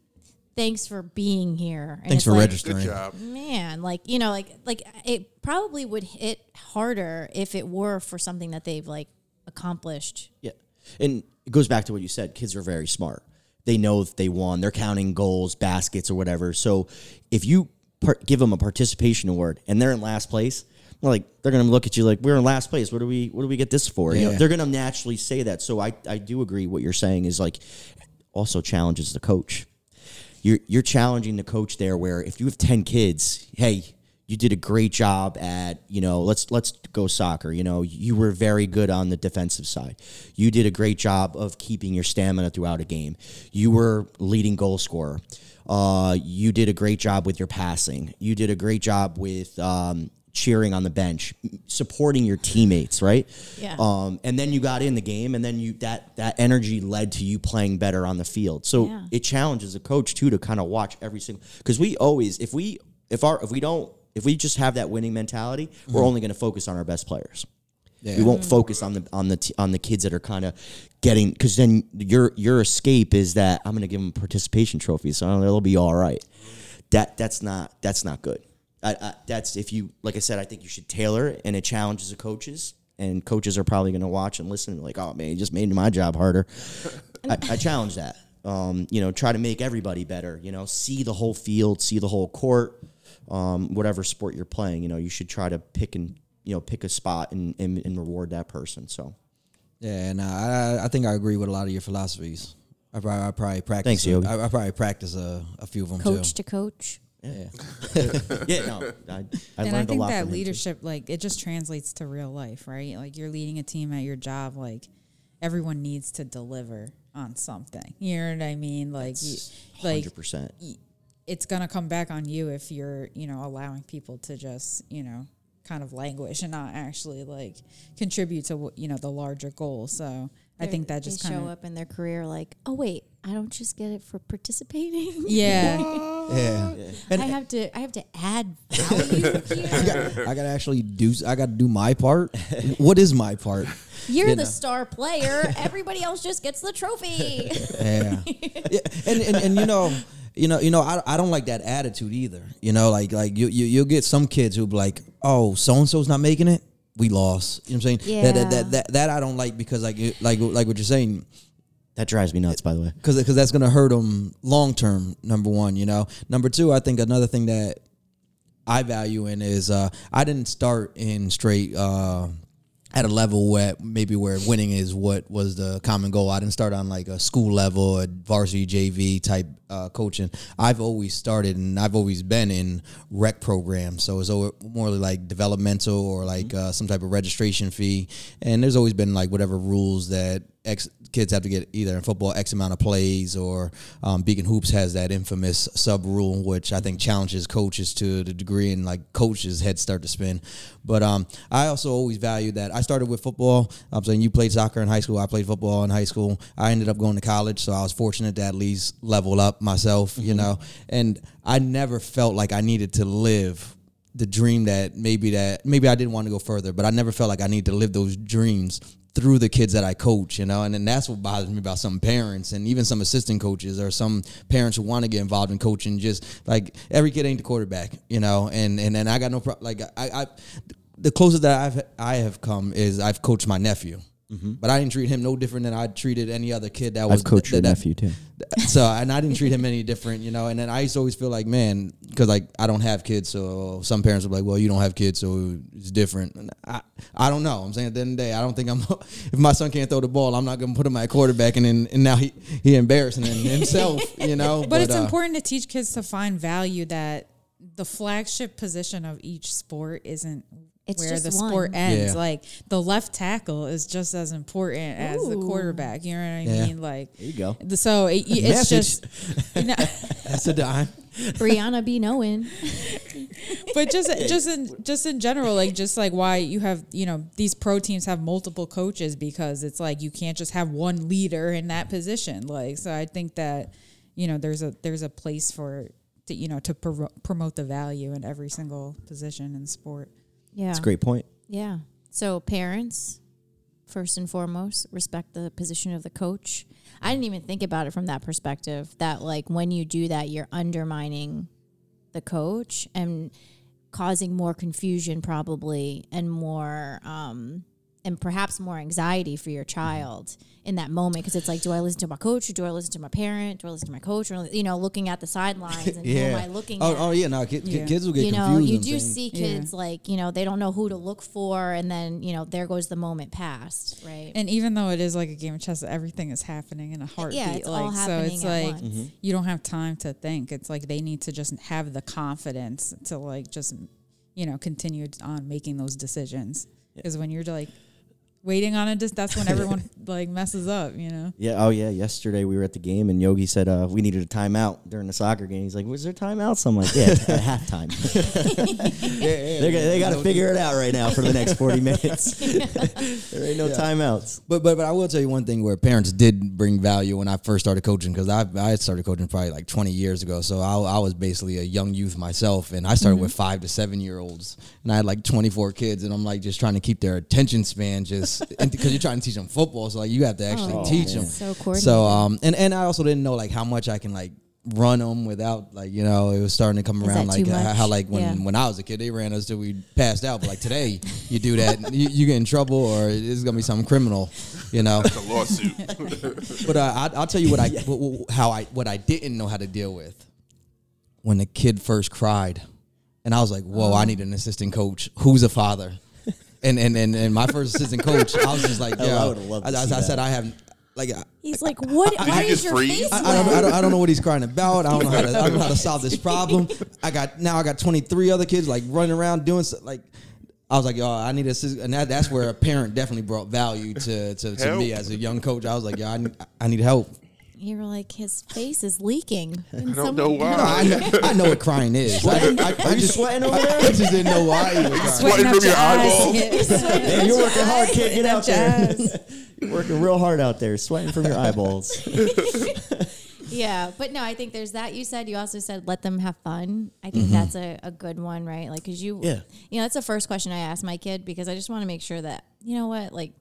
thanks for being here. And thanks it's for like, registering. Good job. Man, like, you know, like, like it probably would hit harder if it were for something that they've like accomplished. Yeah. And it goes back to what you said. Kids are very smart. They know that they won. They're counting goals, baskets, or whatever. So if you par- give them a participation award and they're in last place, like they're going to look at you like, we're in last place. What do we What do we get this for? Yeah. You know, they're going to naturally say that. So I, I do agree what you're saying is like also challenges the coach. You're, you're challenging the coach there where if you have ten kids, hey, you did a great job at, you know, let's let's go soccer. You know, you were very good on the defensive side. You did a great job of keeping your stamina throughout a game. You were leading goal scorer. Uh, you did a great job with your passing. You did a great job with um, cheering on the bench, supporting your teammates, right? Yeah. Um, and then you got in the game, and then you that that energy led to you playing better on the field. So yeah. it challenges a coach too to kind of watch every single because we always if we if our if we don't. If we just have that winning mentality, mm-hmm. we're only going to focus on our best players. Yeah. We won't focus on the on the t- on the kids that are kind of getting because then your your escape is that I'm going to give them a participation trophy, so they'll be all right. That that's not that's not good. I, I, that's if you like I said, I think you should tailor it, and it challenges the coaches. And coaches are probably going to watch and listen and be like, oh man, you just made my job harder. I, I challenge that. Um, you know, try to make everybody better, you know, see the whole field, see the whole court, um, whatever sport you're playing, you know, you should try to pick and, you know, pick a spot and, and, and reward that person. So, yeah, and no, I, I think I agree with a lot of your philosophies. I probably, I probably practice, Thanks, a, I, I probably practice a, a few of them coach too. Coach to coach. Yeah. yeah, no, I, I learned I think a lot that from leadership, like, it just translates to real life, right? Like, you're leading a team at your job, like, everyone needs to deliver on something. You know what I mean? Like, one hundred percent. Like, it's going to come back on you if you're, you know, allowing people to just, you know, kind of languish and not actually, like, contribute to, you know, the larger goal. So They're, I think that just kind of show up in their career like, oh, wait, I don't just get it for participating. Yeah. yeah. yeah. And I have to I have to add value here. I got, I got to actually do I got to do my part. What is my part? You're you the know? star player. Everybody else just gets the trophy. yeah. yeah. And, and and you know, you know, you know I I don't like that attitude either. You know, like like you you you'll get some kids who'll be like, "Oh, so and so's not making it. We lost." You know what I'm saying? Yeah. That, that that that that I don't like because like like like what you're saying. That drives me nuts, by the way. Because because that's gonna hurt them long term. Number one, you know. Number two, I think another thing that I value in is uh, I didn't start in straight uh, at a level where maybe where winning is what was the common goal. I didn't start on like a school level or varsity J V type uh, coaching. I've always started and I've always been in rec programs. So it's more like developmental or like mm-hmm. uh, some type of registration fee. And there's always been like whatever rules that X kids have to get either in football X amount of plays or um, Beacon Hoops has that infamous sub rule, which I think challenges coaches to the degree and like coaches' heads start to spin. But um, I also always value that I started with football. I'm saying you played soccer in high school. I played football in high school. I ended up going to college, so I was fortunate to at least level up myself, mm-hmm. you know, and I never felt like I needed to live the dream that maybe that maybe I didn't want to go further, but I never felt like I needed to live those dreams through the kids that I coach, you know, and then that's what bothers me about some parents and even some assistant coaches or some parents who want to get involved in coaching. Just like every kid ain't the quarterback, you know, and and then I got no problem. Like I, I, the closest that I've I have come is I've coached my nephew, mm-hmm. but I didn't treat him no different than I treated any other kid that was. I've coached th- your that, nephew too. So and I didn't treat him any different, you know. And then I used to always feel like, man, because like I don't have kids, so some parents were like, well, you don't have kids, so it's different. And I I don't know. I'm saying at the end of the day, I don't think I'm. If my son can't throw the ball, I'm not going to put him at quarterback, and then and now he he embarrassing himself, you know. but, but it's uh, important to teach kids to find value that the flagship position of each sport isn't. It's where the sport one. ends. Yeah. Like the left tackle is just as important Ooh. as the quarterback. You know what I yeah. mean? Like there you go. The, so it, it's just you know, that's a dime. Brianna B. Noen. But just just in just in general, like just like why you have you know these pro teams have multiple coaches because it's like you can't just have one leader in that position. Like so, I think that you know there's a there's a place for to, you know to pro- promote the value in every single position in sport. Yeah, that's a great point. Yeah. So parents, first and foremost, respect the position of the coach. I didn't even think about it from that perspective, that like when you do that, you're undermining the coach and causing more confusion probably and more um, and perhaps more anxiety for your child in that moment because it's like, do I listen to my coach or do I listen to my parent? Do I listen to my coach? Or, you know, looking at the sidelines and yeah. who am I looking oh, at? Oh, yeah, no, kid, yeah. kids will get you confused. You know, you do things. see kids yeah. like, you know, they don't know who to look for and then, you know, there goes the moment past, right? And even though it is like a game of chess, everything is happening in a heartbeat. Yeah, it's like, all happening so it's like mm-hmm. you don't have time to think. It's like they need to just have the confidence to like just, you know, continue on making those decisions. Because when you're like waiting on it, just that's when everyone like messes up, you know. Yeah. Oh yeah. Yesterday we were at the game and Yogi said uh, we needed a timeout during the soccer game. He's like, "Was there timeouts?" So I'm like, "Yeah, it's at halftime." yeah, yeah, they they got to figure it out right now for the next forty minutes. There ain't no yeah. timeouts. But but but I will tell you one thing where parents did bring value when I first started coaching because I I started coaching probably like twenty years ago. So I I was basically a young youth myself, and I started mm-hmm. with five to seven year olds, and I had like twenty-four kids, and I'm like just trying to keep their attention span just. Because you're trying to teach them football, so like you have to actually oh, teach them. So, so um, and and I also didn't know like how much I can like run them without, like, you know, it was starting to come Is around like uh, how like when, yeah. when I was a kid they ran us till we passed out, but like today you do that you, you get in trouble or it's gonna be something criminal, you know. That's a lawsuit. But uh, I, I'll tell you what I what, how I what I didn't know how to deal with when the kid first cried, and I was like, whoa, oh. I need an assistant coach who's a father, and and and, and my first assistant coach, I was just like, yeah, oh, I would have loved. I, I, I said I haven't. Like, he's like, what? I, why you is your freeze? face? I, I, don't, I, don't, I don't know what he's crying about. I don't know how to, I don't know how to solve this problem. I got now. I got twenty-three other kids like running around doing so, like. I was like, yo, I need assistance, and that, that's where a parent definitely brought value to to, to me as a young coach. I was like, yo, I need, I need help. You were like, his face is leaking. I don't some, know why. No, I, know, I know what crying is. I, I, I, Are you just, sweating over there? I just didn't know why he was crying. Sweating from your eyeball. Hey, you're working hard, kid. Get out there. You're working real hard out there, sweating from your eyeballs. Yeah, but no, I think there's that. You said, you also said, let them have fun. I think mm-hmm. that's a, a good one, right? Like, because you, yeah. you know, that's the first question I ask my kid, because I just want to make sure that, you know what, like,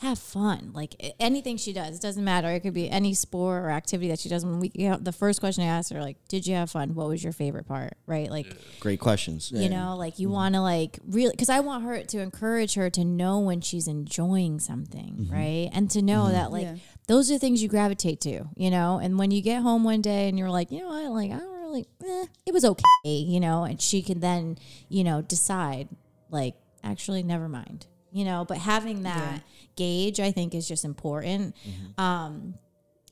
have fun. Like, anything she does, it doesn't matter. It could be any sport or activity that she does. When we, you know, the first question I asked her, like, did you have fun? What was your favorite part? Right? Like, great questions. You yeah. know, like, you mm-hmm. want to, like, really, because I want her to encourage her to know when she's enjoying something, mm-hmm. right? And to know mm-hmm. that, like, yeah. those are things you gravitate to, you know? And when you get home one day and you're like, you know what, like, I don't really, eh, it was okay, you know? And she can then, you know, decide, like, actually, never mind. You know, but having that yeah. gauge, I think, is just important. Mm-hmm. Um,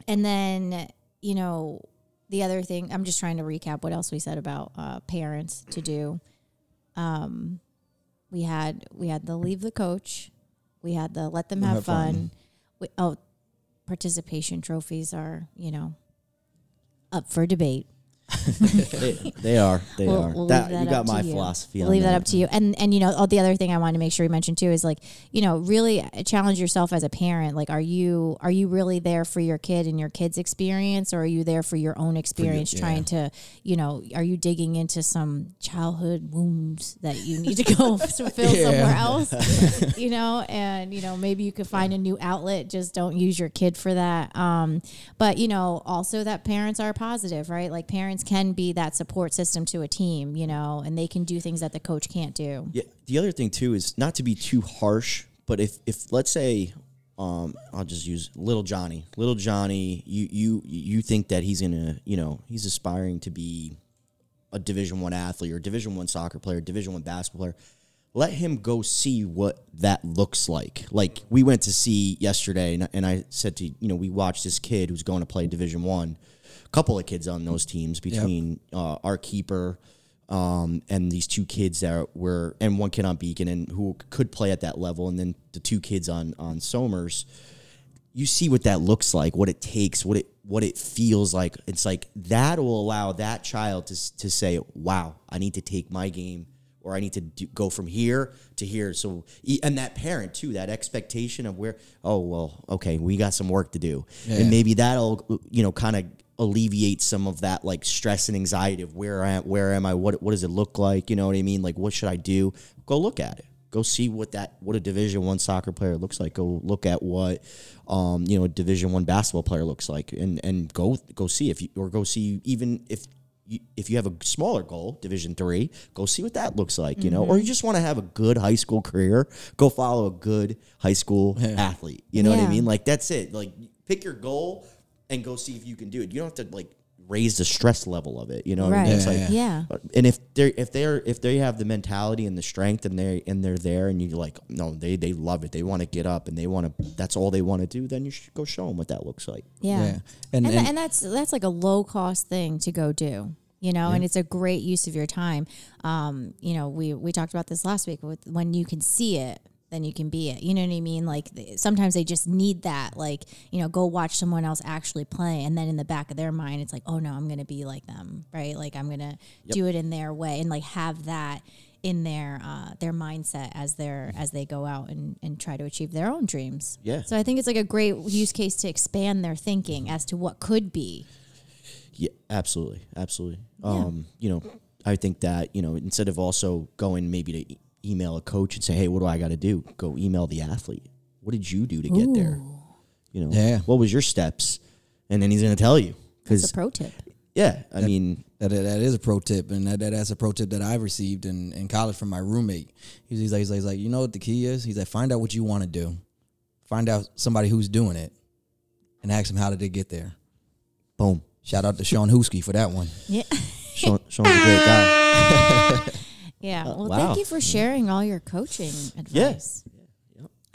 and then, you know, the other thing, I'm just trying to recap what else we said about uh, parents to do. Um, we had we had the leave the coach. We had the let them have, have fun. fun. We, oh, participation trophies are, you know, up for debate. they, they are they we'll, are we'll that, that you got my you. philosophy we'll on leave that, that up to you and and you know all the other thing I wanted to make sure we mentioned too is, like, you know, really challenge yourself as a parent. Like, are you are you really there for your kid and your kid's experience, or are you there for your own experience, your, trying yeah. to, you know, are you digging into some childhood wounds that you need to go to fill yeah. somewhere else? You know, and, you know, maybe you could find yeah. a new outlet. Just don't use your kid for that. Um but, you know, also that parents are positive, right? Like, parents can be that support system to a team, you know, and they can do things that the coach can't do. Yeah. The other thing too is not to be too harsh, but if, if let's say, um, I'll just use little Johnny, little Johnny, you, you, you think that he's gonna, you know, he's aspiring to be a Division One athlete or Division One soccer player, Division One basketball player. Let him go see what that looks like. Like, we went to see yesterday, and, and I said to, you know, we watched this kid who's going to play Division One. Couple of kids on those teams between yep. uh, our keeper um, and these two kids that were, and one kid on Beacon and who could play at that level, and then the two kids on on Somers. You see what that looks like, what it takes, what it what it feels like. It's like that will allow that child to to say, "Wow, I need to take my game, or I need to do, go from here to here." So, and that parent too, that expectation of where, oh well, okay, we got some work to do, yeah. and maybe that'll, you know, kind of alleviate some of that, like, stress and anxiety of where I am, where am I, what what does it look like, you know what I mean? Like, what should I do? Go look at it. Go see what that what a Division One soccer player looks like. Go look at what um you know a Division One basketball player looks like, and and go go see if you, or go see even if you, if you have a smaller goal, Division Three, go see what that looks like, you mm-hmm. know, or you just want to have a good high school career, go follow a good high school yeah. athlete, you know yeah. what I mean? Like, that's it. Like, pick your goal and go see if you can do it. You don't have to, like, raise the stress level of it. You know, right. I mean? It's yeah, like, yeah. And if they if they are if they have the mentality and the strength, and they and they're there, and you're like, no, they they love it. They want to get up, and they want to. That's all they want to do. Then you should go show them what that looks like. Yeah, yeah. And and, and, th- and that's that's like a low cost thing to go do. You know, yeah. and it's a great use of your time. Um, you know, we we talked about this last week with when you can see it. Then you can be it. You know what I mean? Like, sometimes they just need that. Like, you know, go watch someone else actually play. And then in the back of their mind, it's like, oh no, I'm going to be like them. Right. Like, I'm going to yep. do it in their way, and like have that in their, uh, their mindset as they're, as they go out and, and try to achieve their own dreams. Yeah. So I think it's like a great use case to expand their thinking as to what could be. Yeah, absolutely. Absolutely. Yeah. Um, you know, I think that, you know, instead of also going maybe to email a coach and say, hey, what do I got to do? Go email the athlete. What did you do to get Ooh. there? You know, yeah. what was your steps? And then he's going to tell you. That's a pro tip. Yeah, I that, mean that that is a pro tip, and that, that that's a pro tip that I've received in, in college from my roommate. He's like, he's like, he's like, you know what the key is? He's like, find out what you want to do, find out somebody who's doing it, and ask them how did they get there. Boom! Shout out to Sean Husky for that one. Yeah, Sean, Sean's a great guy. Yeah, well, wow. Thank you for sharing all your coaching advice. Yeah.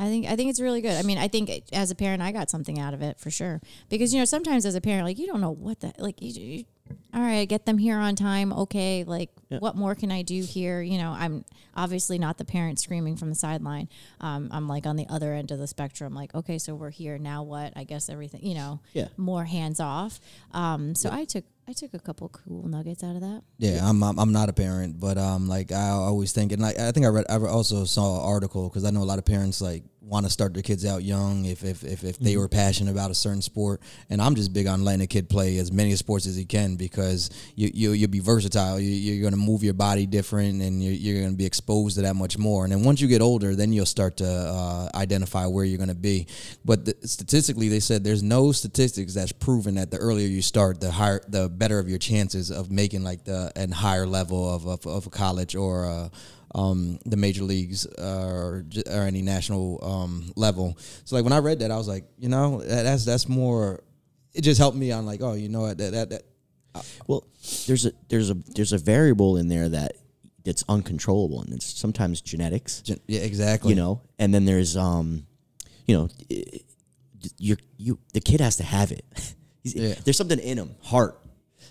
I think I think it's really good. I mean, I think as a parent, I got something out of it for sure. Because, you know, sometimes as a parent, like, you don't know what the, like, you, you, all right, get them here on time. Okay, like, yeah. What more can I do here? You know, I'm obviously not the parent screaming from the sideline. Um, I'm, like, on the other end of the spectrum. Like, okay, so we're here. Now what? I guess everything, you know, yeah. More hands off. Um, so yeah. I took I took a couple cool nuggets out of that. Yeah, I'm I'm not a parent, but um, like I always think, and like I think I read, I also saw an article because I know a lot of parents like want to start their kids out young if if if, if they mm-hmm. were passionate about a certain sport, and I'm just big on letting a kid play as many sports as he can because you you you'll be versatile. You, you're going to move your body different, and you're, you're going to be exposed to that much more. And then once you get older, then you'll start to uh, identify where you're going to be. But the, statistically, they said there's no statistics that's proven that the earlier you start, the higher the better of your chances of making like the and higher level of of, of college or uh, um, the major leagues or, or any national um, level. So like when I read that, I was like, you know, that, that's that's more. It just helped me on like, oh, you know what, that that. that uh, well, there's a there's a there's a variable in there that that's uncontrollable, and it's sometimes genetics. Gen- yeah, exactly. You know, and then there's um, you know, you you the kid has to have it. Yeah. There's something in him, heart.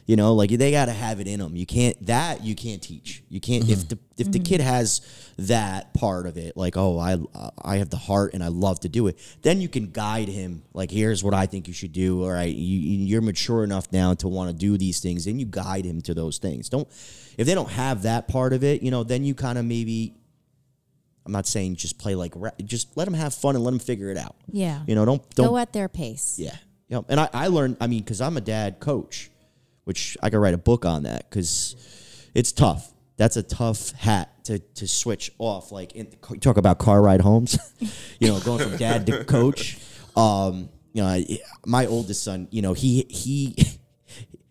You know, like they gotta have it in them. You can't that you can't teach. You can't mm-hmm. if the if mm-hmm. the kid has that part of it, like oh I I have the heart and I love to do it. Then you can guide him. Like here's what I think you should do. All right, you, you're mature enough now to want to do these things. Then you guide him to those things. Don't if they don't have that part of it, you know, then you kind of maybe. I'm not saying just play like just let them have fun and let them figure it out. Yeah, you know, don't don't go at their pace. Yeah, yeah, and I I learned. I mean, because I'm a dad coach. Which I could write a book on that because it's tough. That's a tough hat to to switch off. Like in, talk about car ride homes, you know, going from dad to coach. Um, you know, I, my oldest son, you know, he he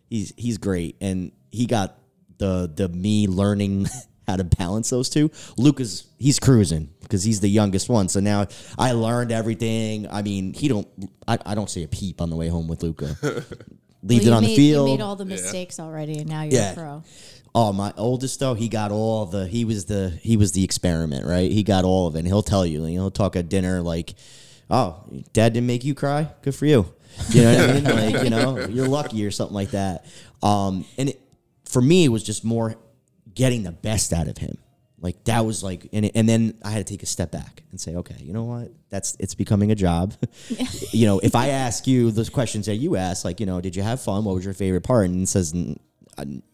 he's he's great, and he got the the me learning how to balance those two. Luca's he's cruising because he's the youngest one. So now I learned everything. I mean, he don't I, I don't see a peep on the way home with Luca. Leave well, it on made, the field. You made all the mistakes yeah. already, and now you're yeah. a pro. Oh, my oldest though, he got all the. He was the. He was the experiment, right? He got all of it. And he'll tell you. He'll talk at dinner like, "Oh, Dad didn't make you cry. Good for you." You know what I mean? Like, you know, you're lucky or something like that. Um, and it, for me, it was just more getting the best out of him. Like that was like, and, it, and then I had to take a step back and say, okay, you know what? That's it's becoming a job. You know, if I ask you those questions that you asked, like, you know, did you have fun? What was your favorite part? And it says,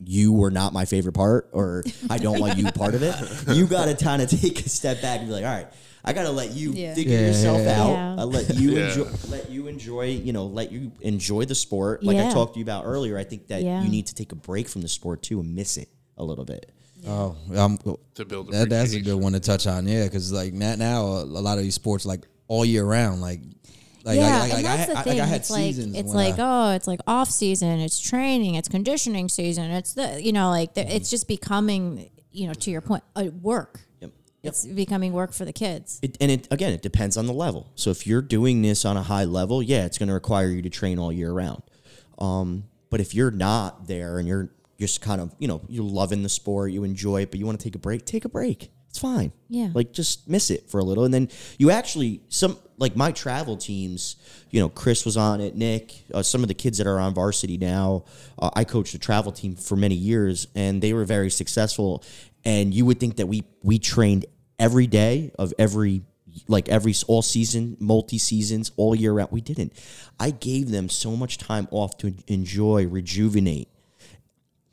you were not my favorite part, or I don't want you part of it. You got to kind of take a step back and be like, all right, I got to let you yeah. figure yeah. yourself out. Yeah. I let you yeah. enjoy, let you enjoy, you know, let you enjoy the sport. Like yeah. I talked to you about earlier. I think that yeah. you need to take a break from the sport too and miss it a little bit. Oh, um, to build that, that's a good one to touch on, yeah, because, like, now a lot of these sports, like, all year round, like, like, yeah, like, like, I, had, like I had it's seasons. Like, it's like, I, oh, it's like off season, it's training, it's conditioning season, it's the, you know, like, the, it's just becoming, you know, to your point, a work. Yep. Yep. It's becoming work for the kids. It, and, it again, it depends on the level. So if you're doing this on a high level, yeah, it's going to require you to train all year round. Um, but if you're not there and you're just kind of, you know, you're loving the sport, you enjoy it, but you want to take a break, take a break. It's fine. Yeah. Like, just miss it for a little. And then you actually, some, like my travel teams, you know, Chris was on it, Nick, uh, some of the kids that are on varsity now, uh, I coached a travel team for many years, and they were very successful. And you would think that we we trained every day of every, like every, all season, multi-seasons, all year round. We didn't. I gave them so much time off to enjoy, rejuvenate.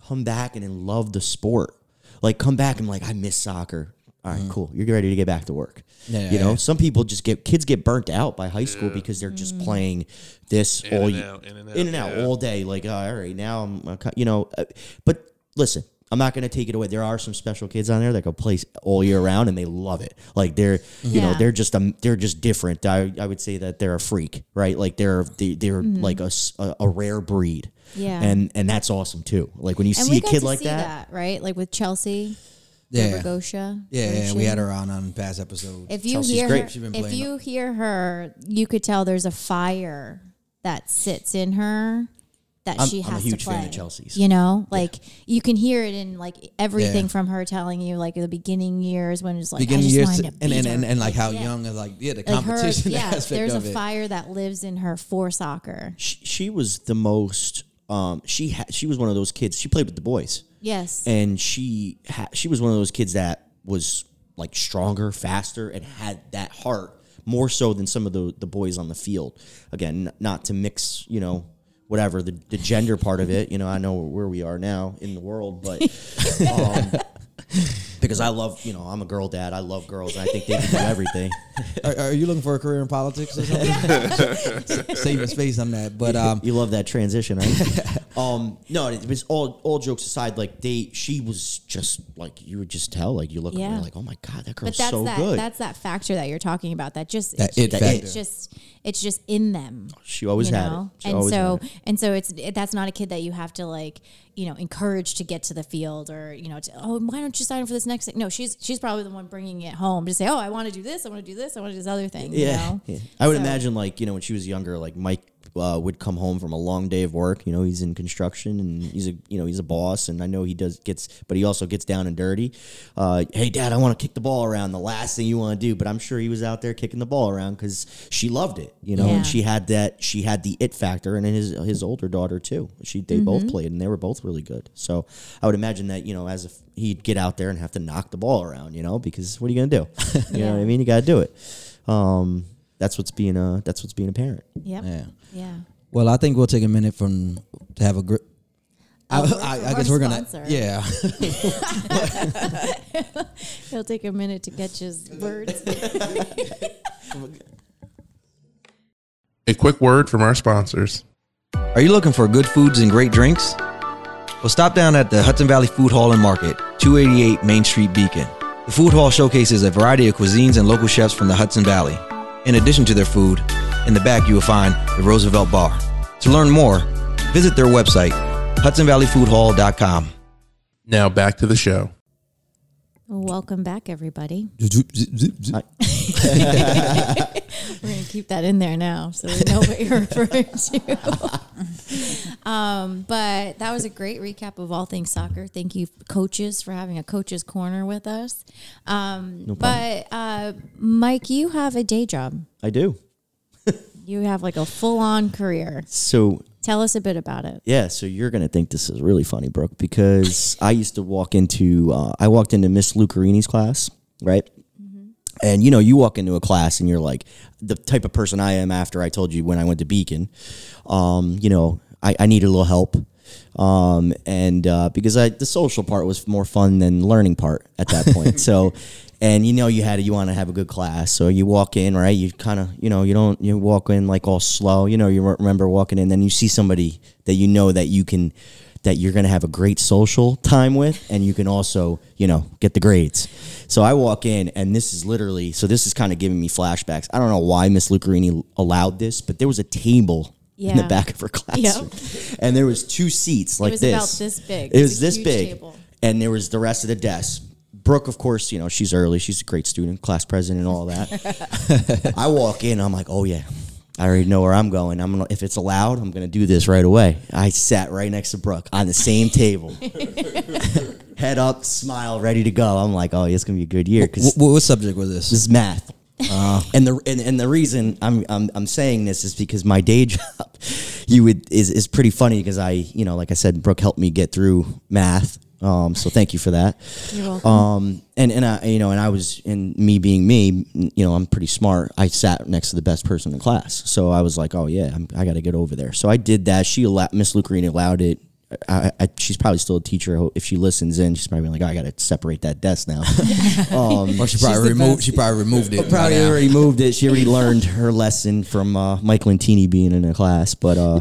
Come back and then love the sport. Like, come back and like, I miss soccer. All right, mm. cool. You're ready to get back to work. Yeah, you know, yeah. some people just get, kids get burnt out by high school yeah. because they're just playing this in all and out, in and out, in and out yeah. all day. Like, oh, all right, now I'm, you know, but listen, I'm not going to take it away. There are some special kids on there that go play all year round and they love it. Like they're, mm-hmm. you know, yeah. they're just, um, they're just different. I, I would say that they're a freak, right? Like they're, they, they're mm-hmm. like a, a rare breed. Yeah. And, and that's awesome too. Like when you and see a kid like that, that, right? Like with Chelsea, yeah. Barbara Gosha. Yeah. yeah we had her on, on past episodes. If you Chelsea's hear, her, been if you up. hear her, you could tell there's a fire that sits in her. That I'm, she has I'm a huge to play. Fan of Chelsea's. You know, like yeah. you can hear it in like everything yeah. from her telling you, like the beginning years when it's like beginning I just years wanted to, to beat and, her. and and like how yeah. young is like yeah the like competition her, yeah, aspect there's of a it. Fire that lives in her for soccer. She, she was the most. Um, she ha- she was one of those kids. She played with the boys. Yes, and she ha- she was one of those kids that was like stronger, faster, and had that heart more so than some of the the boys on the field. Again, n- not to mix, you know. Whatever the, the gender part of it, you know, I know where we are now in the world, but um, because I love, you know, I'm a girl dad. I love girls. And I think they can do everything. Are, are you looking for a career in politics or something? Saving space on that, but um, you love that transition, right? um, no, it was all all jokes aside. Like they, she was just like you would just tell. Like you look, yeah. at her, like oh my god, that girl's so that, good. That's that factor that you're talking about. That just that it, it, it's just. It's just in them. She always you know? had it. She and always so, had it. And so it's it, that's not a kid that you have to like, you know, encourage to get to the field or, you know, to, oh, why don't you sign up for this next thing? No, she's she's probably the one bringing it home to say, oh, I want to do this. I want to do this. I want to do this other thing. Yeah. You know? yeah. I would so. imagine like, you know, when she was younger, like Mike uh, would come home from a long day of work. You know, he's in construction and he's a, you know, he's a boss. And I know he does gets, but he also gets down and dirty. Uh, hey, Dad, I want to kick the ball around. The last thing you want to do. But I'm sure he was out there kicking the ball around because she loved it. You know, yeah. and she had that, she had the it factor, and his his older daughter too. She they mm-hmm. both played, and they were both really good. So I would imagine that, you know, as if he'd get out there and have to knock the ball around, you know, because what are you gonna do? you yeah. know what I mean? You gotta do it. Um, that's what's being a that's what's being a parent. Yep. Yeah, yeah. Well, I think we'll take a minute from to have a. Gr- I, I, I guess we're gonna. Yeah. He'll take a minute to catch his words. A quick word from our sponsors. Are you looking for good foods and great drinks? Well, stop down at the Hudson Valley Food Hall and Market, two eighty-eight Main Street, Beacon. The food hall showcases a variety of cuisines and local chefs from the Hudson Valley. In addition to their food, in the back you will find the Roosevelt Bar. To learn more, visit their website, hudson valley food hall dot com. Now back to the show. Welcome back, everybody. We're going to keep that in there now so we know what you're referring to. um, but that was a great recap of all things soccer. Thank you, coaches, for having a coach's corner with us. Um, no problem. But, uh, Mike, you have a day job. I do. You have like a full-on career. So tell us a bit about it. Yeah, so you're going to think this is really funny, Brooke, because I used to walk into, uh, I walked into Miss Lucarini's class, right? Mm-hmm. And, you know, you walk into a class and you're like, the type of person I am after I told you when I went to Beacon, um, you know, I, I need a little help. Um, and uh, because I, the social part was more fun than learning part at that point. So... And you know you had you want to have a good class, so you walk in, right? You kind of, you know, you don't you walk in like all slow, you know. You remember walking in, then you see somebody that you know that you can, that you're gonna have a great social time with, and you can also, you know, get the grades. So I walk in, and this is literally, so this is kind of giving me flashbacks. I don't know why Miss Lucarini allowed this, but there was a table. Yeah. In the back of her classroom, yep. And there was two seats like this. It was this. about this big. It, it was, was this big, table. And there was the rest of the desk. Brooke, of course, you know, she's early. She's a great student, class president and all that. I walk in. I'm like, oh, yeah, I already know where I'm going. I'm gonna, if it's allowed, I'm going to do this right away. I sat right next to Brooke on the same table. Head up, smile, ready to go. I'm like, oh, yeah, it's going to be a good year. Cause what, what subject was this? This is math. Uh, and the and, and the reason I'm, I'm I'm saying this is because my day job you would is, is pretty funny because I, you know, like I said, Brooke helped me get through math. Um, so thank you for that. You're welcome. Um, and, and I, you know, and I was, and me being me, you know, I'm pretty smart. I sat next to the best person in class. So I was like, oh yeah, I'm, I got to get over there. So I did that. She allowed, Miss Lucarini allowed it. I, I, she's probably still a teacher. If she listens in, she's probably like, oh, I got to separate that desk now. um, or she probably removed, she probably removed it. Probably right already moved it. She already learned her lesson from, uh, Mike Lentini being in a class. But, uh,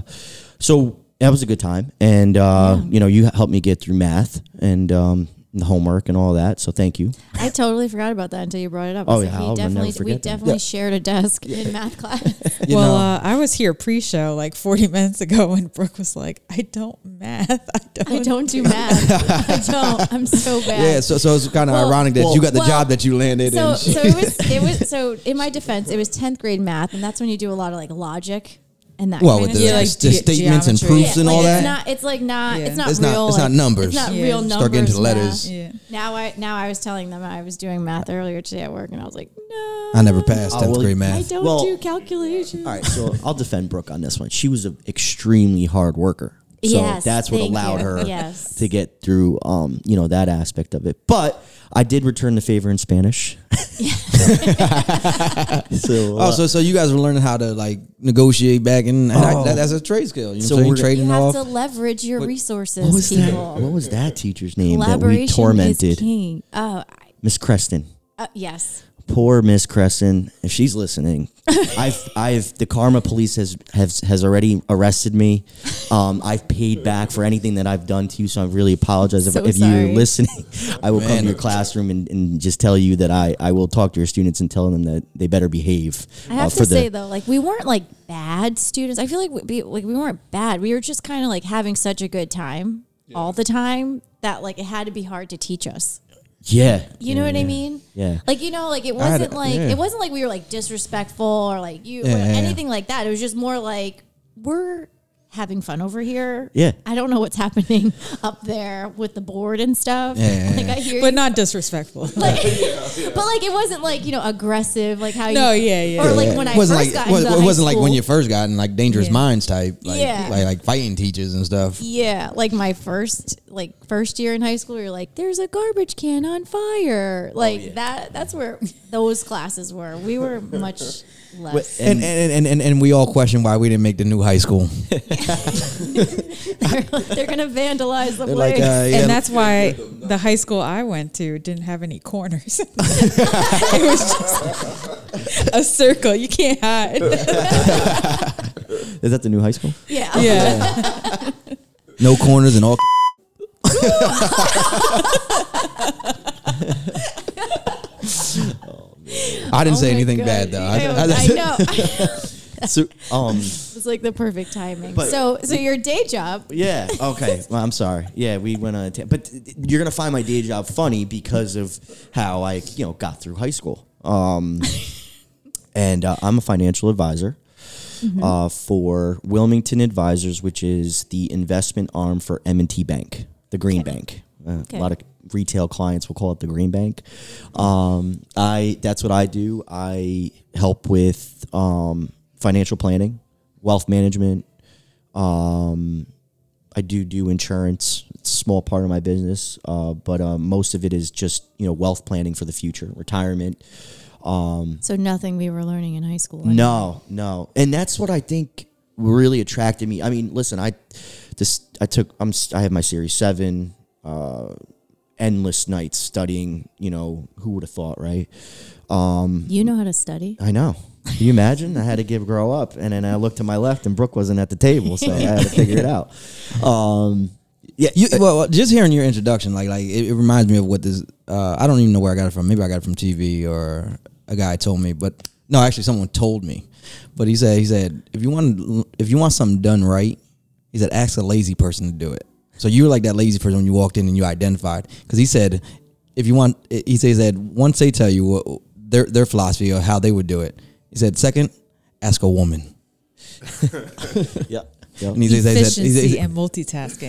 so That was a good time. And, uh, yeah. you know, you helped me get through math and um, the homework and all that. So thank you. I totally forgot about that until you brought it up. Oh, yeah. Like, we definitely, we definitely yeah. shared a desk yeah. in math class. You well, uh, I was here pre-show like forty minutes ago when Brooke was like, I don't math. I don't, I don't do math. I don't. I'm so bad. Yeah, so, so it's kind of well, ironic that well, you got the well, job that you landed so, in. So, it was, it was, so in my defense, it was tenth grade math. And that's when you do a lot of like logic. And that well, with the, yeah, like the ge- statements geometry. and proofs yeah, and like all it's that. Not, it's like not. Yeah. It's not it's real. Not, it's like, not numbers. It's not yeah. real numbers. Start getting to the letters. Yeah. Now I now I was telling them I was doing math earlier today at work, and I was like, no. I never passed tenth oh, well, grade math. I don't well, do calculations. All right, so I'll defend Brooke on this one. She was an extremely hard worker. So yes, that's what allowed you. her yes. to get through, um, you know, that aspect of it. But I did return the favor in Spanish. so, uh, oh, so so you guys were learning how to like negotiate back, and oh. that, that's a trade skill. You know, so so you're trading you have off. to leverage your what, resources. What was, people. That, what was that teacher's name that we tormented? Is king. Oh, Miss Creston. Uh, yes. Poor Miss Creston. If she's listening, I've, I've, the karma police has, has, has already arrested me. Um, I've paid back for anything that I've done to you, so I really apologize if, so if you're listening. I will Man, come to your classroom and, and just tell you that I, I will talk to your students and tell them that they better behave. I have uh, to say the, though, like we weren't like bad students. I feel like we, like we weren't bad. We were just kind of like having such a good time yeah. all the time that like it had to be hard to teach us. Yeah. You know yeah, what yeah. I mean? Yeah. Like, you know, like it wasn't a, like, yeah. it wasn't like we were like disrespectful or like you, yeah, or anything yeah. like that. It was just more like, we're having fun over here. Yeah. I don't know what's happening up there with the board and stuff. Yeah, like yeah. I hear But you. not disrespectful. Like, yeah, yeah. But like, it wasn't like, you know, aggressive, like how you. No, yeah, yeah. Or like yeah. when I first like, got into high school. It wasn't like when you first got in like Dangerous yeah. Minds type. Like, yeah. Like, like, like fighting teachers and stuff. Yeah. Like my first, like, first year in high school, you're like, there's a garbage can on fire. Like oh, yeah. that, that's where those classes were. We were much less. And, and, and, and, and we all question why we didn't make the new high school. they're, they're going to vandalize the they're place. Like, uh, yeah. And that's why the high school I went to didn't have any corners. It was just a circle. You can't hide. Is that the new high school? Yeah. Yeah. No corners and all. Oh, I didn't oh say anything God. bad though. I, I, I, I know. So, um, it's like the perfect timing. But, so, so your day job? Yeah. Okay. Well, I'm sorry. Yeah, we went on a t- but you're gonna find my day job funny because of how I, you know, got through high school. Um, and uh, I'm a financial advisor. Mm-hmm. Uh, for Wilmington Advisors, which is the investment arm for M and T Bank, the Green okay. Bank. Uh, okay. A lot of retail clients will call it the Green Bank. Um, I that's what I do. I help with um, financial planning, wealth management. Um, I do do insurance. It's a small part of my business, uh, but uh, most of it is just you know wealth planning for the future, retirement. Um, so nothing we were learning in high school. Anyway. No, no. And that's what I think really attracted me. I mean, listen, I, this, I took, I'm, I have my series seven, uh, endless nights studying, you know, who would have thought, right? Um, you know how to study. I know. Can you imagine? I had to give grow up and then I looked to my left and Brooke wasn't at the table. So I had to figure it out. Um, Yeah, you, well, just hearing your introduction, like, like it, it reminds me of what this. Uh, I don't even know where I got it from. Maybe I got it from T V or a guy told me, but no, actually, someone told me. But he said, he said, if you want, if you want something done right, he said, ask a lazy person to do it. So you were like that lazy person when you walked in and you identified, because he said, if you want, he said, he said, once they tell you what their their philosophy or how they would do it, he said, second, ask a woman. Yeah. Yep. And he's, Efficiency he's, he's, he's, and multitasking.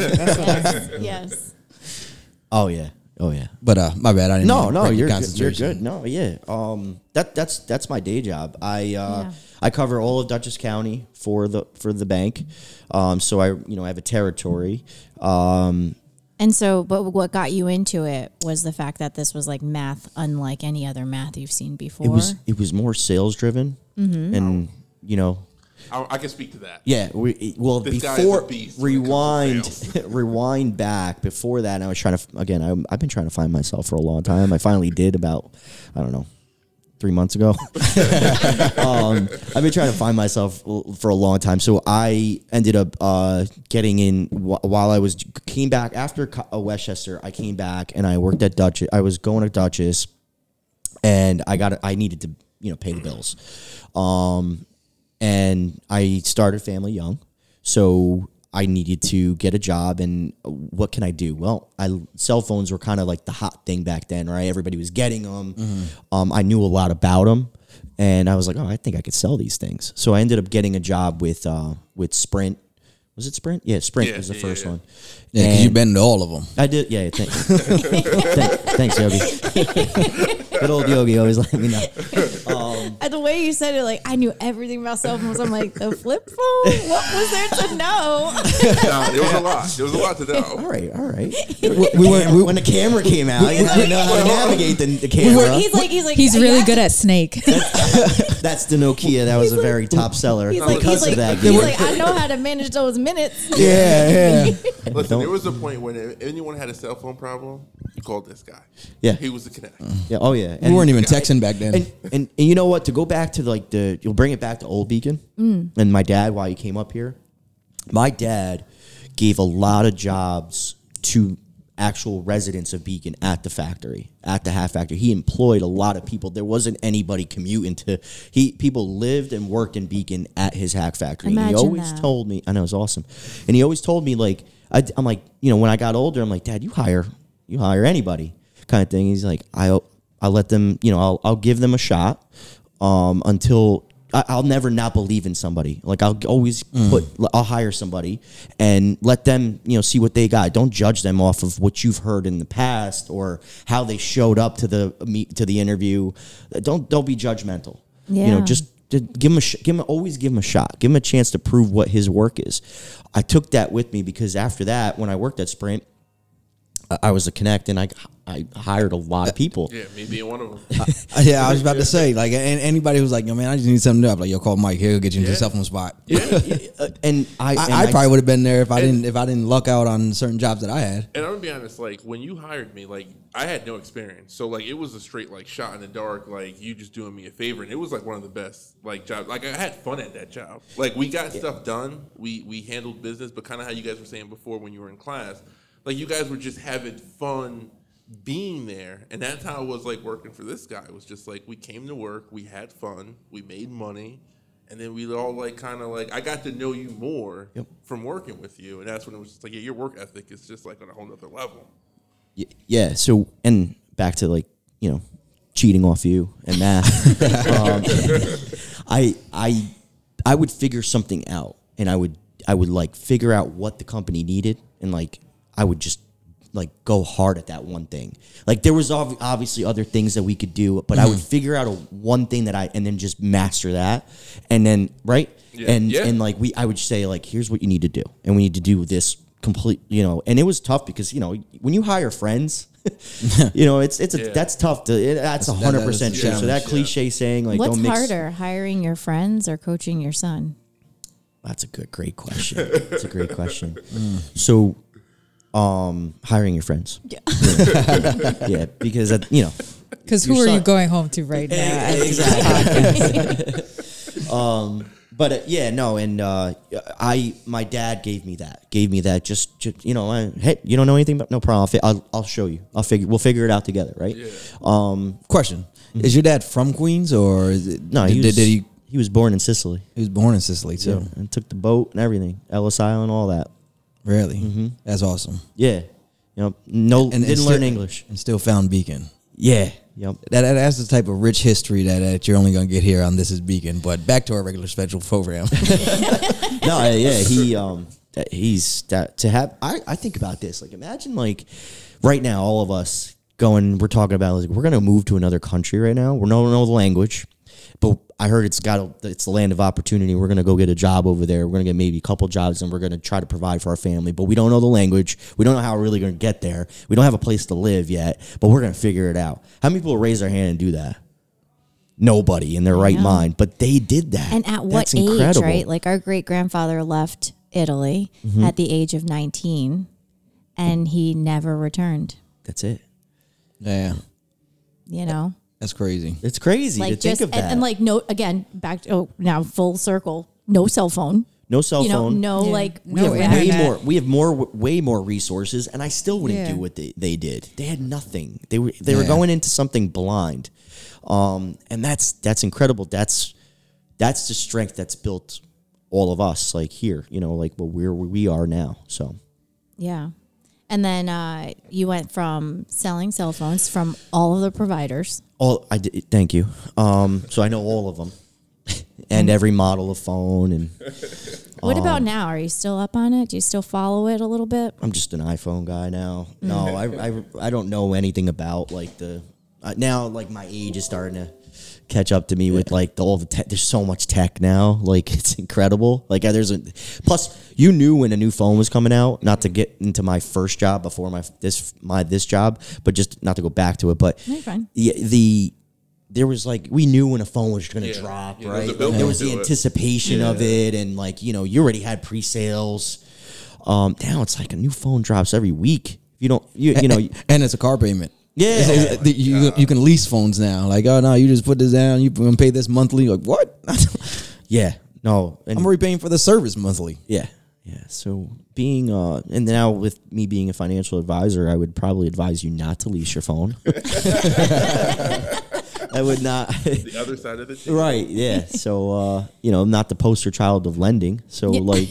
Yes, yes. Oh yeah. Oh yeah. But uh, my bad. I didn't. No, no. You're good. You're good. No, yeah. Um, that that's that's my day job. I uh, yeah. I cover all of Dutchess County for the for the bank. Um, so I you know I have a territory. Um, and so, but what got you into it was the fact that this was like math, unlike any other math you've seen before. It was it was more sales driven, mm-hmm. and you know. I, I can speak to that. Yeah. We, well, this before rewind, rewind back before that. And I was trying to again. I, I've been trying to find myself for a long time. I finally did about I don't know three months ago. um, I've been trying to find myself for a long time. So I ended up uh, getting in while I was came back after Westchester. I came back and I worked at Duchess. I was going to Duchess, and I got I needed to you know pay the bills, um, and I started Family Young, so I needed to get a job, and what can I do? Well, I, cell phones were kind of like the hot thing back then, right? Everybody was getting them. Mm-hmm. Um, I knew a lot about them, and I was like, oh, I think I could sell these things. So I ended up getting a job with uh, with Sprint. Was it Sprint? Yeah, Sprint yeah, was the yeah, first yeah. one. Yeah, because you've been to all of them. I did. Yeah, yeah thank, thanks, Yogi. Good old Yogi always let me know. Um, and the way you said it, like, I knew everything about cell phones. I'm like, the flip phone? What was there to know? No, there was a lot. There was a lot to know. All right, all right. We were, we, when the camera came out, you didn't know how to navigate the, the camera. We were, he's like, he's like, he's really yeah. good at Snake. That's, that's the Nokia. That was he's a very like, top seller he's because like, he's of like, that. He's like, I know how to manage those minutes. Yeah, yeah. Listen, there was a point when if anyone had a cell phone problem, you called this guy. Yeah. He was the connect. Yeah. Oh, yeah. And we weren't even texting back then. And, and, and you know what? To go back to like the, you'll bring it back to Old Beacon mm. and my dad, while he came up here, my dad gave a lot of jobs to actual residents of Beacon at the factory, at the hat factory. He employed a lot of people. There wasn't anybody commuting to, he, people lived and worked in Beacon at his hat factory. Imagine and he always that. told me, I know it's awesome. And he always told me like, I, I'm like, you know, when I got older, I'm like, Dad, you hire, you hire anybody kind of thing. He's like, I, I let them, you know, I'll, I'll give them a shot um, until I, I'll never not believe in somebody. Like I'll always mm. put, I'll hire somebody and let them, you know, see what they got. Don't judge them off of what you've heard in the past or how they showed up to the, to the interview. Don't, don't be judgmental, yeah. you know, just, Give him a sh- give him always give him a shot. Give him a chance to prove what his work is. I took that with me because after that, when I worked at Sprint, I, I was a connect and I I hired a lot of people. Yeah, me being one of them. I, yeah, I was about to say like, and anybody who's like, yo, man, I just need something to do. I'm like, yo, call Mike. He'll get you into yeah. a cell phone spot. Yeah, yeah. Uh, and I and I, I probably would have been there if I didn't if I didn't luck out on certain jobs that I had. And I'm gonna be honest, like when you hired me, like. I had no experience, so like it was a straight like shot in the dark, like you just doing me a favor, and it was like one of the best like jobs. Like I had fun at that job. Like we got yeah. stuff done, we we handled business, but kind of how you guys were saying before when you were in class, like you guys were just having fun being there, and that's how it was like working for this guy. It was just like we came to work, we had fun, we made money, and then we all like kind of like I got to know you more yep. from working with you, and that's when it was just like yeah, your work ethic is just like on a whole nother level. Yeah, so, and back to, like, you know, cheating off you and math. um, I I I would figure something out, and I would, I would like, figure out what the company needed, and, like, I would just, like, go hard at that one thing. Like, there was ov- obviously other things that we could do, but mm-hmm. I would figure out a one thing that I, and then just master that, and then, right? Yeah. And, yeah. and, like, we I would say, like, here's what you need to do, and we need to do this complete, you know, and it was tough because, you know, when you hire friends, you know, it's, it's, a, yeah. that's tough to, it, that's a hundred percent true. So that cliche yeah. saying like, what's don't mix. harder, hiring your friends or coaching your son? That's a good, great question. That's a great question. Mm. So, um, hiring your friends. Yeah. Yeah. yeah because, uh, you know, cause who son. are you going home to right now? Exactly. um, But uh, yeah, no, and uh, I, my dad gave me that, gave me that. Just, just you know, I, hey, you don't know anything, but no problem. I'll, fi- I'll, I'll show you. I'll figure. We'll figure it out together, right? Yeah. Um, Question: mm-hmm. Is your dad from Queens or is it? No, did he, was, did he? He was born in Sicily. He was born in Sicily too, yeah, and took the boat and everything, Ellis Island, all that. Really, mm-hmm. that's awesome. Yeah, you know, no, and, and, didn't and learn still, English and still found Beacon. Yeah. Yep. That, that's the type of rich history that, that you're only going to get here on This Is Beacon. But back to our regular special program. No, yeah, he, um, he's that, to have. I, I think about this. Like, imagine like right now, all of us going. We're talking about like we're going to move to another country right now. We don't know the language, but I heard it's got a, it's the land of opportunity. We're going to go get a job over there. We're going to get maybe a couple jobs, and we're going to try to provide for our family. But we don't know the language. We don't know how we're really going to get there. We don't have a place to live yet, but we're going to figure it out. How many people raise their hand and do that? Nobody in their right yeah. mind, but they did that. And at what That's age, incredible. right? Like our great-grandfather left Italy mm-hmm. at the age of nineteen, and he never returned. That's it. Yeah. You know? That's crazy. It's crazy like to just, think of that. And, and like, no, again, back to, oh, now full circle, no cell phone. No cell you phone. Know, no, yeah. like, no, we have way more. We have more, way more resources, and I still wouldn't yeah. do what they, they did. They had nothing. They were they yeah. were going into something blind, um, and that's that's incredible. That's that's the strength that's built all of us, like here, you know, like well, where we are now. So, yeah, and then uh, you went from selling cell phones from all of the providers. All I did, thank you. Um, so I know all of them. And every model of phone. And what um, about now? Are you still up on it? Do you still follow it a little bit? I'm just an iPhone guy now. Mm. No, I, I, I don't know anything about like the uh, now. Like my age is starting to catch up to me yeah. with like the, all the tech. There's so much tech now. Like it's incredible. Like there's a plus. You knew when a new phone was coming out. Not to get into my first job before my this my this job, but just not to go back to it. But no, you're fine. Yeah, the. There was like, we knew when a phone was going to yeah. drop, yeah, right? The there was the anticipation it. Yeah. of it. And like, you know, you already had pre-sales. Um, now it's like a new phone drops every week. You don't, you, you know. And, and it's a car payment. Yeah. It's, it's, oh you, you, you can lease phones now. Like, oh no, you just put this down. You're going to pay this monthly. Like, what? yeah. No. And I'm already paying for the service monthly. Yeah. Yeah. So being, uh, and now with me being a financial advisor, I would probably advise you not to lease your phone. I would not. The other side of the table. Right, yeah. So, uh, you know, I'm not the poster child of lending. So, yeah. like,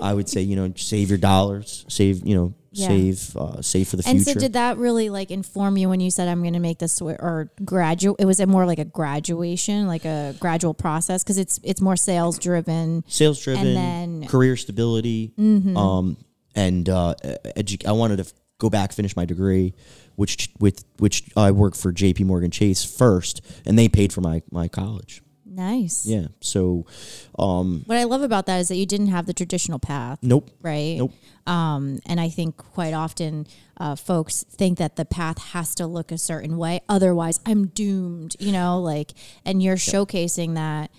I would say, you know, save your dollars. Save, you know, yeah. save uh, save for the and future. And so did that really, like, inform you when you said, I'm going to make this, sw- or graduate? It was a more like a graduation, like a gradual process? Because it's, it's more sales-driven. Sales-driven, and then career stability. Mm-hmm. Um, and uh, edu- I wanted to f- go back, finish my degree. Which with which I worked for JPMorgan Chase first, and they paid for my, my college. Nice. Yeah. So, um, what I love about that is that you didn't have the traditional path. Nope. Right. Nope. Um, and I think quite often uh, folks think that the path has to look a certain way, otherwise I'm doomed. You know, like, and you're yep. showcasing that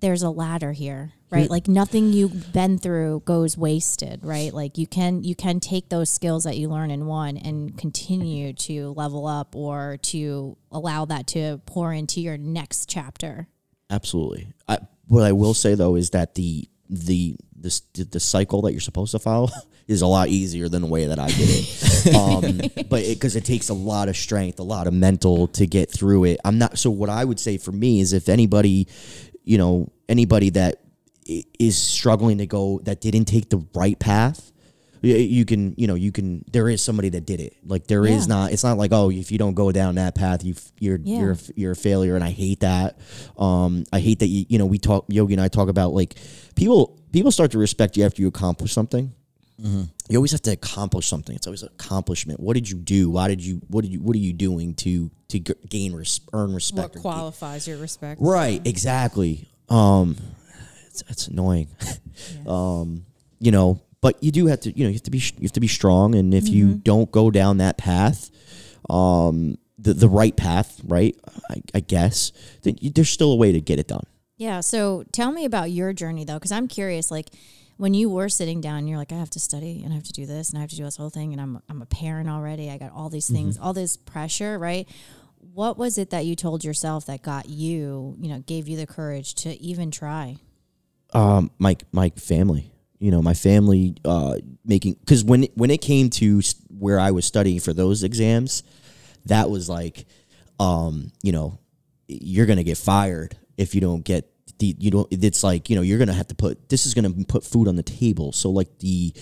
there's a ladder here. Right, like nothing you've been through goes wasted, right? Like you can you can take those skills that you learn in one and continue to level up or to allow that to pour into your next chapter. Absolutely. I, what I will say though is that the the the the cycle that you're supposed to follow is a lot easier than the way that I did it, um, but because it, it takes a lot of strength, a lot of mental to get through it. I'm not so. What I would say for me is if anybody, you know, anybody that is struggling to go that didn't take the right path. You can, you know, you can. There is somebody that did it. Like there yeah. is not. It's not like oh, if you don't go down that path, you you're yeah. you're you're a failure. And I hate that. Um, I hate that you. You know, we talk. Yogi and I talk about like people. People start to respect you after you accomplish something. Mm-hmm. You always have to accomplish something. It's always an accomplishment. What did you do? Why did you? What did you? What are you doing to to gain res, earn respect? What qualifies gain? Your respect? Right. Yeah. Exactly. Um. That's annoying, yeah. um, you know. But you do have to, you know, you have to be, you have to be strong. And if mm-hmm. you don't go down that path, um, the the right path, right? I, I guess then you, there's still a way to get it done. Yeah. So tell me about your journey though, because I'm curious. Like when you were sitting down, and you're like, I have to study and I have to do this and I have to do this whole thing, and I'm I'm a parent already. I got all these things, mm-hmm. all this pressure, right? What was it that you told yourself that got you, you know, gave you the courage to even try? Um, my, my family, you know, my family, uh, making, cause when, when it came to where I was studying for those exams, that was like, um, you know, you're going to get fired if you don't get the, you don't, it's like, you know, you're going to have to put, this is going to put food on the table. So like the,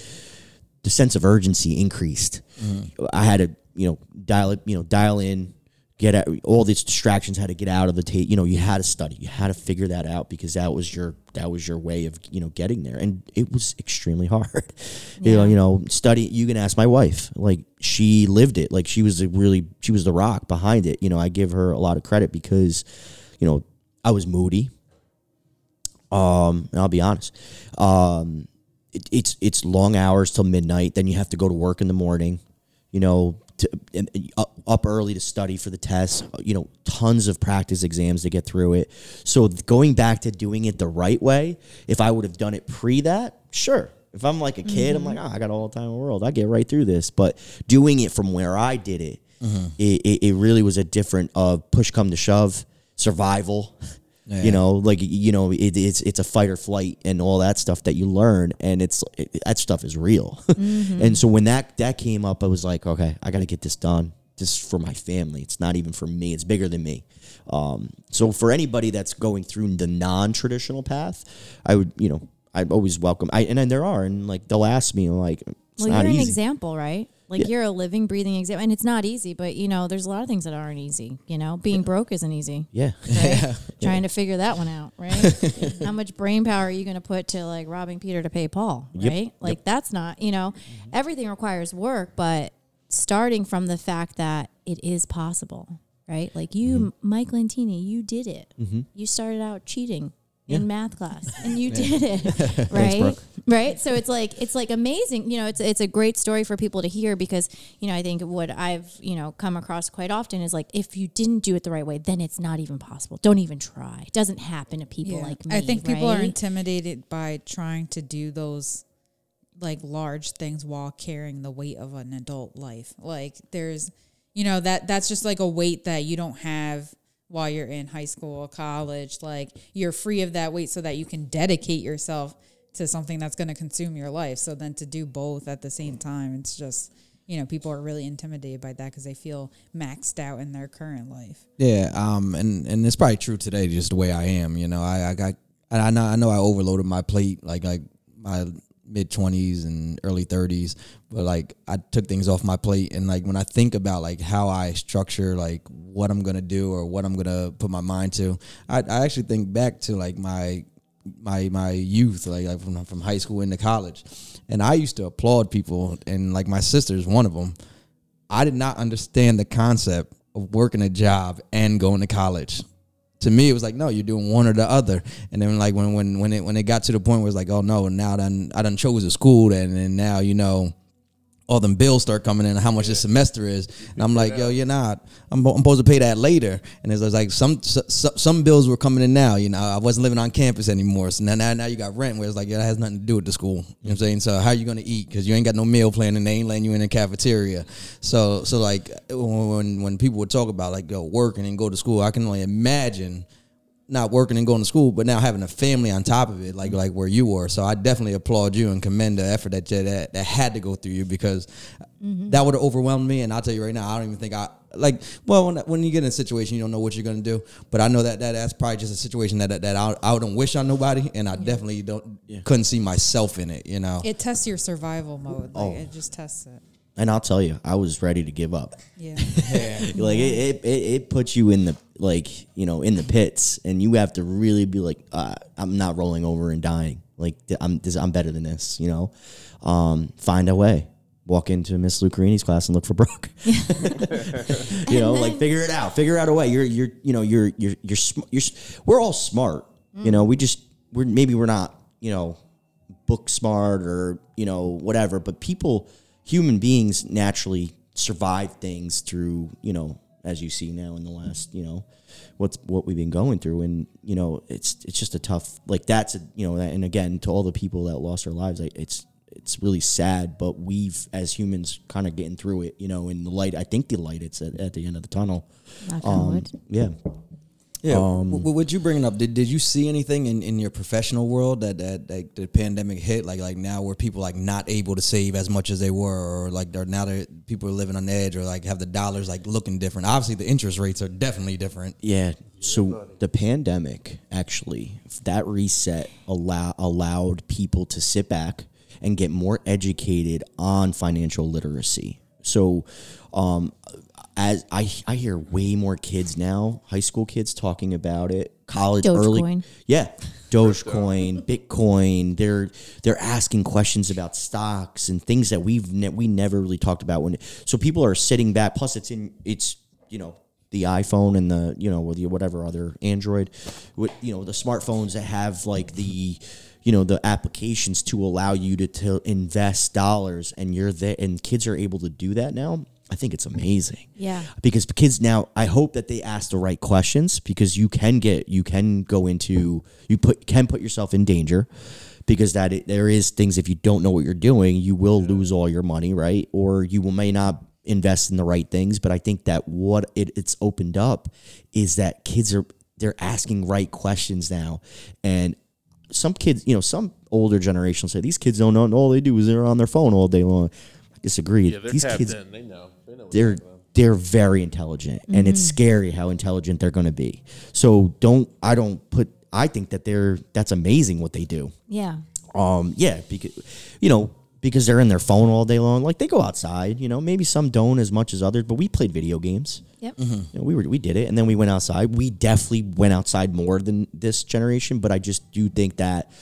the sense of urgency increased. Mm. I had to, you know, dial it, you know, dial in. Get out, all these distractions had to get out of the tape. You know, you had to study, you had to figure that out because that was your that was your way of you know getting there, and it was extremely hard. Yeah. You know, you know, study. You can ask my wife; like she lived it. Like she was a really she was the rock behind it. You know, I give her a lot of credit because, you know, I was moody. Um, and I'll be honest. Um, it, it's it's long hours till midnight. Then you have to go to work in the morning. You know. To, and, and up, up early to study for the tests, you know, tons of practice exams to get through it. So going back to doing it the right way, if I would have done it pre that, sure. If I'm like a kid, mm-hmm. I'm like, oh, I got all the time in the world. I get right through this. But doing it from where I did it mm-hmm. it, it, it really was a different of uh, push come to shove, survival. Yeah. You know, like, you know, it, it's it's a fight or flight and all that stuff that you learn, and it's it, that stuff is real. Mm-hmm. And so when that that came up, I was like, okay, I got to get this done. This is for my family. It's not even for me. It's bigger than me. Um, so for anybody that's going through the non-traditional path, I would, you know, I'd always welcome. I and then there are, and like they'll ask me, like, it's well, not you're easy. An example, right? Like yeah. you're a living, breathing example, and it's not easy, but, you know, there's a lot of things that aren't easy, you know? Being yeah. broke isn't easy. Yeah. Right? yeah. Trying yeah. to figure that one out, right? How much brain power are you going to put to, like, robbing Peter to pay Paul, right? Yep. Like, yep. that's not, you know, mm-hmm. everything requires work, but starting from the fact that it is possible, right? Like, you, mm-hmm. Mike Lentini, you did it. Mm-hmm. You started out cheating. Yeah. In math class, and you yeah. did it, right? Thanks, right. So it's like it's like amazing. You know, it's it's a great story for people to hear, because, you know, I think what I've, you know, come across quite often is like, if you didn't do it the right way, then it's not even possible. Don't even try. It doesn't happen to people yeah. like me. I think people right? are intimidated by trying to do those like large things while carrying the weight of an adult life. Like, there's, you know, that that's just like a weight that you don't have while you're in high school or college. Like, you're free of that weight so that you can dedicate yourself to something that's going to consume your life. So then to do both at the same time, it's just, you know, people are really intimidated by that because they feel maxed out in their current life. Yeah. Um, and, and it's probably true today, just the way I am. You know, I, I got, I know, I know I overloaded my plate, like, like my mid twenties and early thirties, but like, I took things off my plate. And like, when I think about like how I structure, like what I'm going to do or what I'm going to put my mind to, I, I actually think back to like my, my, my youth, like, like from, from high school into college. And I used to applaud people. And like, my sister's one of them. I did not understand the concept of working a job and going to college. To me, it was like, no, you're doing one or the other. And then, like, when when when it when it got to the point where it's like, oh no, now done, I done chose a school, and and now, you know, all them bills start coming in, how much yeah. this semester is, and I'm like, yo, you're not. I'm, I'm supposed to pay that later. And it's like some some some bills were coming in now. You know, I wasn't living on campus anymore. So now now, now you got rent, where it's like, yeah, that has nothing to do with the school. You know what I'm saying? So how are you gonna eat? Because you ain't got no meal plan, and they ain't letting you in the cafeteria. So so like when when people would talk about like, yo, work and then go to school, I can only imagine not working and going to school, but now having a family on top of it, like like where you were. So I definitely applaud you and commend the effort that you, that, that had to go through you, because mm-hmm. that would have overwhelmed me. And I'll tell you right now, I don't even think I, like, well, when, when you get in a situation, you don't know what you're going to do. But I know that, that that's probably just a situation that that, that I, I don't wish on nobody, and I yeah. definitely don't yeah. couldn't see myself in it, you know. It tests your survival mode. Like, oh. It just tests it. And I'll tell you, I was ready to give up. Yeah. yeah. Like, it, it, it puts you in the, like, you know, in the pits, and you have to really be like, uh, I'm not rolling over and dying. Like, I'm this, I'm better than this, you know? Um, find a way. Walk into Miss Lucarini's class and look for Brooke. You know, like, figure it out. Figure out a way. You're, you're, you know, you're, you're, you're, sm- you're we're all smart. Mm. You know, we just, we're, maybe we're not, you know, book smart or, you know, whatever, but people, human beings naturally survive things through, you know, as you see now in the last, you know, what's what we've been going through. And, you know, it's it's just a tough, like, that's, a, you know, and again, to all the people that lost their lives, it's it's really sad, but we've, as humans, kind of getting through it, you know, in the light, I think the light, it's at, at the end of the tunnel. Um, yeah. Yeah. Um, what you bringing up, did, did you see anything in, in your professional world that, that, that the pandemic hit? Like, like now where people like not able to save as much as they were, or like they're now they're, people are living on the edge, or like have the dollars like looking different. Obviously the interest rates are definitely different. Yeah. So the pandemic, actually, that reset allow, allowed people to sit back and get more educated on financial literacy. So, um, As I I hear way more kids now, high school kids talking about it, college Dogecoin. early, yeah, Dogecoin, Bitcoin. They're they're asking questions about stocks and things that we've ne- we never really talked about. When so people are sitting back. Plus, it's in it's you know the iPhone and the you know or the whatever other Android, with, you know the smartphones that have like the. You know, the applications to allow you to, to invest dollars, and you're there, and kids are able to do that now. I think it's amazing. Yeah. Because kids now, I hope that they ask the right questions, because you can get, you can go into, you put, can put yourself in danger, because that it, there is things, if you don't know what you're doing, you will yeah. lose all your money, right? Or you will, may not invest in the right things. But I think that what it, it's opened up is that kids are, they're asking right questions now. And some kids, you know, some older generation will say, these kids don't know. All they do is they're on their phone all day long. I disagree. Yeah, these kids, in. They know. They know what they're doing. They're very intelligent, and mm-hmm. it's scary how intelligent they're going to be. So don't, I don't put, I think that they're, that's amazing what they do. Yeah. Um. Yeah. Because, you know, because they're in their phone all day long. Like, they go outside, you know, maybe some don't as much as others, but we played video games. Yep. Mm-hmm. You know, we were, we did it. And then we went outside. We definitely went outside more than this generation, but I just do think that,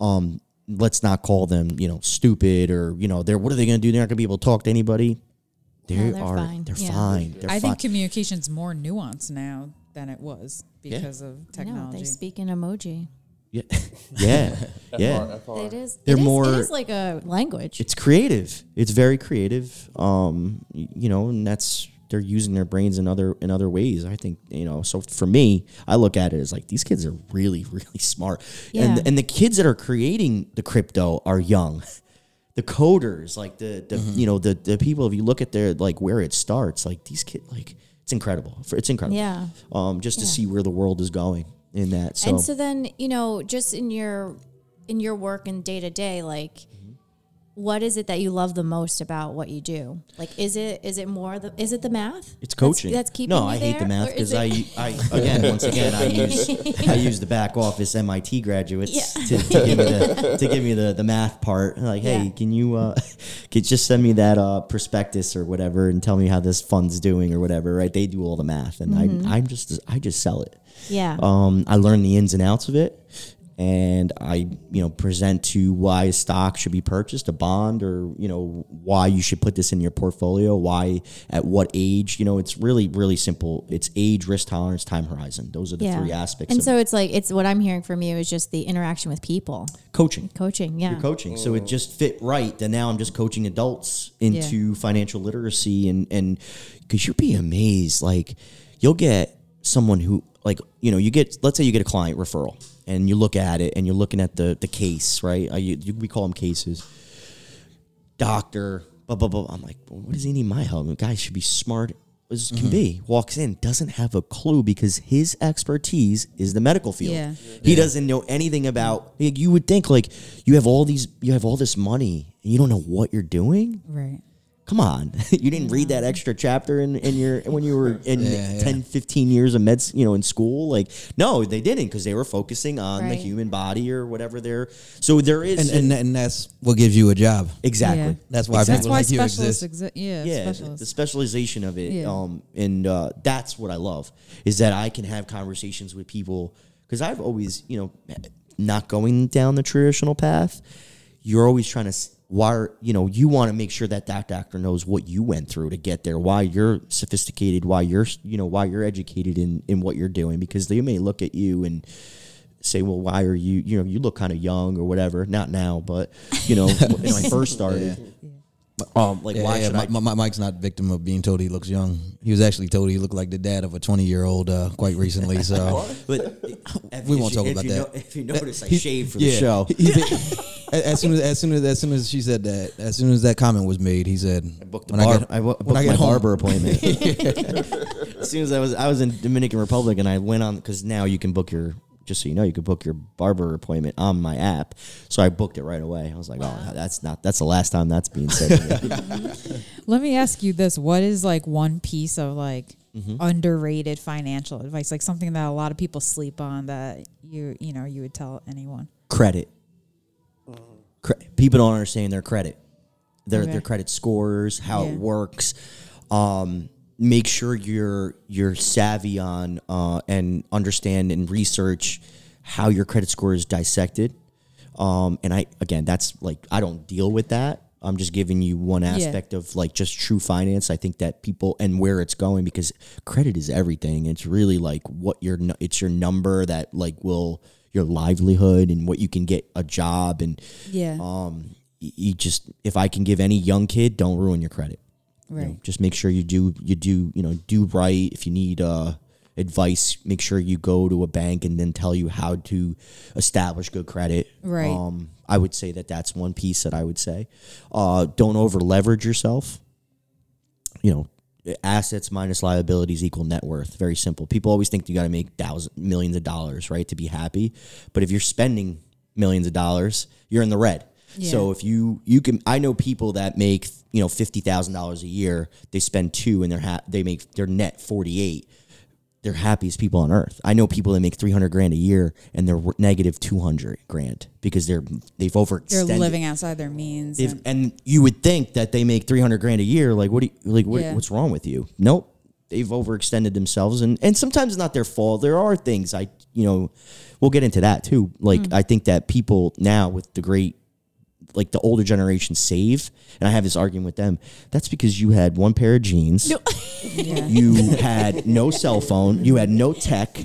um, let's not call them, you know, stupid or, you know, they're, what are they going to do? They're not going to be able to talk to anybody. They no, they're are, fine. They're yeah. fine. They're I fine. think communication's more nuanced now than it was because yeah. of technology. No, they speak in emoji. Yeah, yeah, yeah. F R, F R. It is. They're it is, more. It is like a language. It's creative. It's very creative. Um, you know, and that's they're using their brains in other in other ways. I think you know. So for me, I look at it as like these kids are really really smart, yeah. and and the kids that are creating the crypto are young. The coders, like the, the mm-hmm. you know, the, the people, if you look at their, like, where it starts, like, these kids, like, it's incredible. It's incredible. Yeah. Um, just yeah. to see where the world is going in that. So. And so then, you know, just in your, in your work and day-to-day, like, mm-hmm. what is it that you love the most about what you do? Like, is it, is it more, the, is it the math? It's coaching. That's, that's keeping no, you I there? Hate the math because I, I, again, once again, I use, I use the back office M I T graduates yeah. to, to give me the, to give me the, the math part. Like, yeah. hey, can you, uh, can just send me that uh, prospectus or whatever and tell me how this fund's doing or whatever, right? They do all the math and mm-hmm. I, I'm just, I just sell it. Yeah. Um, I learn the ins and outs of it. And I, you know, present to why a stock should be purchased, a bond, or, you know, why you should put this in your portfolio, why, at what age, you know, it's really, really simple. It's age, risk tolerance, time horizon. Those are the yeah. three aspects. And so it. it's like, it's what I'm hearing from you is just the interaction with people. Coaching. Coaching, yeah. You're coaching. So it just fit right that now I'm just coaching adults into yeah. financial literacy and, and because you'd be amazed, like you'll get someone who, like, you know, you get, let's say you get a client referral. And you look at it, and you're looking at the, the case, right? I, you, we call them cases. Doctor, blah, blah, blah. I'm like, well, what does he need my help? The guy should be smart as mm-hmm. can be. Walks in, doesn't have a clue because his expertise is the medical field. Yeah. Yeah. He doesn't know anything about, like, you would think, like, you have all these, you have all this money, and you don't know what you're doing? Right. Come on. You didn't yeah. read that extra chapter in, in your when you were in yeah, yeah. ten, fifteen years of meds, you know, in school. Like, no, they didn't because they were focusing on right. the human body or whatever they're. So there is. And, and, and that's what gives you a job. Exactly. Yeah. That's why exactly. people that's why like you exist. Exi- yeah, yeah the, the specialization of it. Yeah. Um, and uh, that's what I love is that I can have conversations with people because I've always, you know, not going down the traditional path. You're always trying to. Why, you know, you want to make sure that that doctor knows what you went through to get there, why you're sophisticated, why you're, you know, why you're educated in, in what you're doing, because they may look at you and say, well, why are you, you know, you look kind of young or whatever. Not now, but, you know, when I first started. Yeah. Um, like yeah, why yeah, should my, I? My, my Mike's not victim of being told he looks young. He was actually told he looked like the dad of a twenty-year-old uh, quite recently. So, but we won't you, talk about that. No, if you notice, I he, shaved for yeah, the show. He, as soon as, as soon as, as soon as she said that, as soon as that comment was made, he said, "I booked, when bar- I get, I booked when I get my home. barber appointment." As soon as I was, I was in Dominican Republic, and I went on because now you can book your. Just so you know, you could book your barber appointment on my app. So I booked it right away. I was like, wow. oh, that's not, that's the last time that's being said. Let me ask you this. What is like one piece of like mm-hmm. underrated financial advice? Like something that a lot of people sleep on that you, you know, you would tell anyone. Credit. Cre- people don't understand their credit, their, okay. their credit scores, how yeah. it works. Um, Make sure you're you're savvy on uh, and understand and research how your credit score is dissected. Um, and I again, that's like I don't deal with that. I'm just giving you one aspect yeah. of like just true finance. I think that people and where it's going because credit is everything. It's really like what your it's your number that like will your livelihood and what you can get a job and yeah. Um, you just if I can give any young kid, don't ruin your credit. Right. You know, just make sure you do, you do, you know, do right. If you need uh, advice, make sure you go to a bank and then tell you how to establish good credit. Right. Um, I would say that that's one piece that I would say. Uh, don't over leverage yourself. you know, assets minus liabilities equal net worth. Very simple. People always think you got to make thousands, millions of dollars, right, to be happy. But if you're spending millions of dollars, you're in the red. Yeah. So if you, you can, I know people that make, you know, fifty thousand dollars a year, they spend two and they're ha- they make their net forty-eight. They're happiest people on earth. I know people that make three hundred grand a year and they're negative two hundred grand because they're, they've overextended. They're living outside their means. They've, and-, and you would think that they make three hundred grand a year. Like, what do you, like, what, yeah. what's wrong with you? Nope. They've overextended themselves, and, and sometimes it's not their fault. There are things I, you know, we'll get into that too. Like, mm. I think that people now with the great, like the older generation save, and I have this argument with them. That's because you had one pair of jeans, no. yeah. you had no cell phone, you had no tech,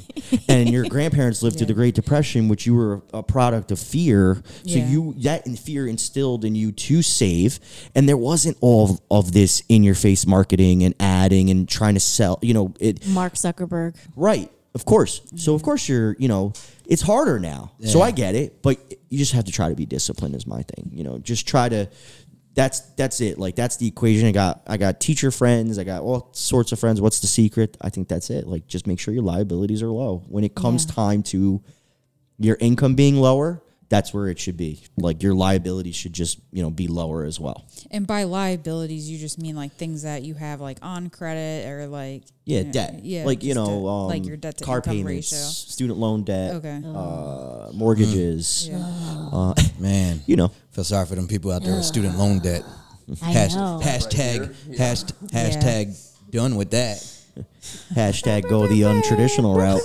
and your grandparents lived yeah. through the Great Depression, which you were a product of fear. So yeah. you that in fear instilled in you to save, and there wasn't all of this in-your-face marketing and adding and trying to sell. You know, it. Mark Zuckerberg, right? Of course. Mm-hmm. So of course you're. You know, it's harder now. Yeah. So I get it, but. You just have to try to be disciplined is my thing. You know, just try to, that's, that's it. Like, that's the equation. I got, I got teacher friends. I got all sorts of friends. What's the secret? I think that's it. Like, just make sure your liabilities are low. When it comes yeah. time to your income being lower, that's where it should be. Like, your liabilities should just, you know, be lower as well. And by liabilities, you just mean like things that you have like on credit or like. Yeah, you know, debt. Yeah, like, you know, debt, um, like your debt to car income payments, ratio. Student loan debt, okay. uh, mortgages. Yeah. Uh, Man, you know, feel sorry for them people out there yeah. with student loan debt. I Has- know. Hashtag, right yeah. hashtag, hashtag yeah. done with that. Hashtag go the untraditional route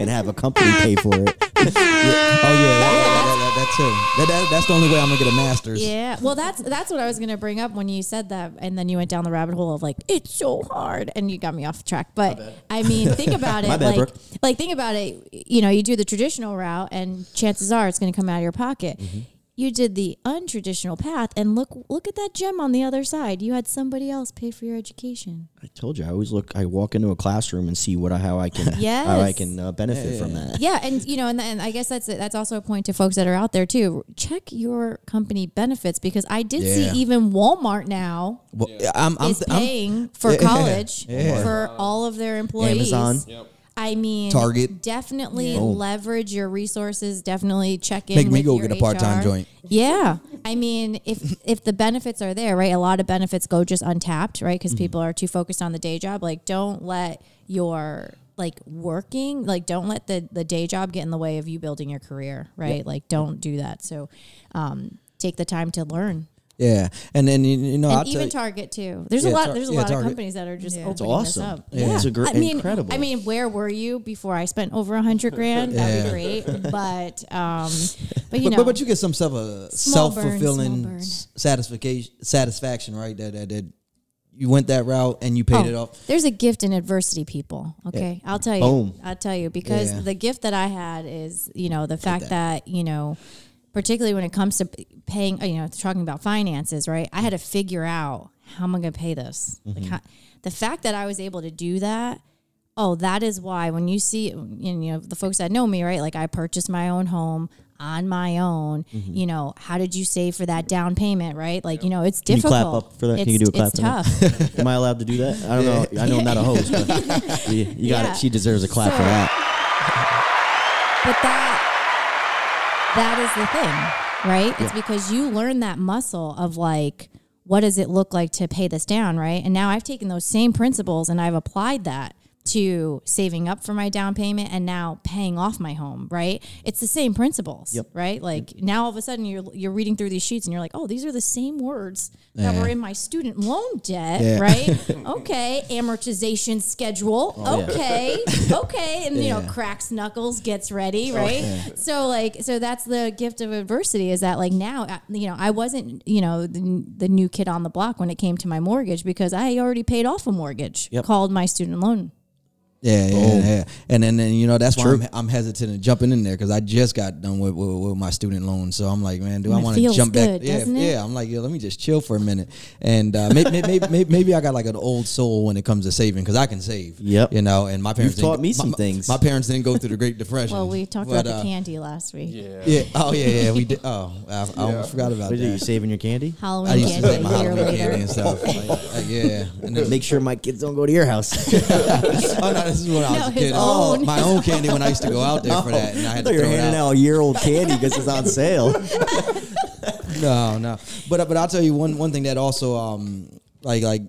and have a company pay for it. yeah. Oh yeah, that, that, that, that, that too. That, that, that's the only way I'm gonna get a master's. Yeah, well, that's that's what I was gonna bring up when you said that, and then you went down the rabbit hole of like it's so hard, and you got me off the track. But I mean, think about it. My bad, like, like think about it. You know, you do the traditional route, and chances are it's gonna come out of your pocket. Mm-hmm. You did the untraditional path, and look look at that gem on the other side. You had somebody else pay for your education. I told you, I always look, I walk into a classroom and see what how I can yes. how I can uh, benefit yeah, from that. Yeah, and you know, and, and I guess that's that's also a point to folks that are out there too. Check your company benefits, because I did yeah. see even Walmart now well, I'm, I'm, is I'm, paying I'm, for yeah, college yeah. for yeah. all of their employees. Amazon. Yep. I mean, Target. Definitely oh. leverage your resources. Definitely check in. Make with me go your get a part-time H R. Joint. Yeah. I mean, if if the benefits are there, right? A lot of benefits go just untapped, right? Because mm-hmm. people are too focused on the day job. Like, don't let your, like, working, like, don't let the, the day job get in the way of you building your career, right? Yep. Like, don't do that. So um, take the time to learn. Yeah, and then you know, and even Target too. There's yeah, a lot. Tar- there's a yeah, lot Target. Of companies that are just yeah. opening awesome. This up. Yeah, yeah. It's a gr- I mean, incredible. I mean, where were you before I spent over a hundred grand? That'd yeah. be great. But um, but you but, know, but, but you get some self uh, self fulfilling satisfaction satisfaction, right? That that that you went that route and you paid oh, it off. There's a gift in adversity, people. Okay, yeah. I'll tell you. Boom. I'll tell you because yeah. the gift that I had is you know the fact that. that you know. Particularly when it comes to paying, you know, talking about finances, right? I had to figure out how am I going to pay this? Mm-hmm. Like how, the fact that I was able to do that, oh, that is why when you see, you know, the folks that know me, right? Like I purchased my own home on my own. Mm-hmm. You know, how did you save for that down payment, right? Like, yeah. you know, it's difficult. Can you clap up for that? It's, Can you do a clap it's for tough. That? Am I allowed to do that? I don't know. I know I'm not a host, but you, you got yeah. it. She deserves a clap so, for that. But that. That is the thing, right? Yeah. It's because you learn that muscle of like, what does it look like to pay this down, right? And now I've taken those same principles and I've applied that to saving up for my down payment and now paying off my home, right? It's the same principles, yep. right? Like yep. now all of a sudden you're you're reading through these sheets and you're like, oh, these are the same words yeah. that were in my student loan debt, yeah. right? Okay, amortization schedule, oh, okay, yeah. okay. And yeah. you know, cracks knuckles gets ready, right? Oh, yeah. So like, so that's the gift of adversity is that like now, you know, I wasn't, you know, the, the new kid on the block when it came to my mortgage because I already paid off a mortgage yep. called my student loan. Yeah, yeah, yeah. And then, and, you know, that's True. why I'm, I'm hesitant to jumping in there because I just got done with, with, with my student loan. So I'm like, man, do and I want to jump good, back? Yeah, yeah. I'm like, yo, let me just chill for a minute. And uh, maybe, maybe, maybe, maybe I got like an old soul when it comes to saving because I can save. Yep. You know, and my parents You've taught me some my, things. My parents didn't go through the Great Depression. Well, we talked but, about uh, the candy last week. Yeah. yeah. Oh yeah, yeah. We did. Oh, I, I yeah. forgot about what that. Are you saving your candy? Halloween I used candy. To save my Halloween later. Candy and stuff. like, like, yeah. And then, make sure my kids don't go to your house. oh, no, This is when no, I was a kid. Own. Oh, my own candy when I used to go out there for that. And I had I to throw it out. You're handing out a year old candy because it's on sale. no, no. But but I'll tell you one one thing that also um like like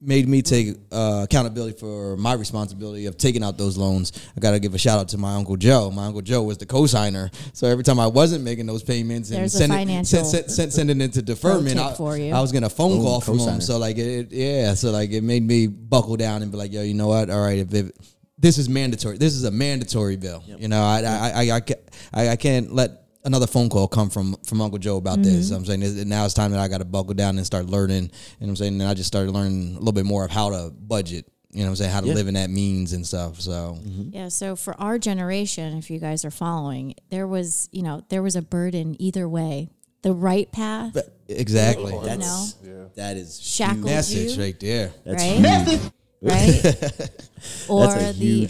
made me take uh, accountability for my responsibility of taking out those loans. I got to give a shout out to my Uncle Joe. My Uncle Joe was the co-signer. So every time I wasn't making those payments and sending it, send, send, send, sending it to deferment, I, I was getting a phone Ooh, call from co-signer. him. So like, it, it, yeah, so like it made me buckle down and be like, yo, you know what? All right, if, if this is mandatory, this is a mandatory bill. Yep. You know, I, yep. I, I, I, I can't let another phone call come from, from Uncle Joe about mm-hmm. this. I'm saying now it's time that I got to buckle down and start learning. And I'm saying, and I just started learning a little bit more of how to budget. You know what I'm saying? How to yeah. live in that means and stuff. So mm-hmm. yeah. So for our generation, if you guys are following, there was you know there was a burden either way. The right path. But exactly. Right? That's you know? yeah. that is shackled message you, right there. That's right. Message. Right? Or the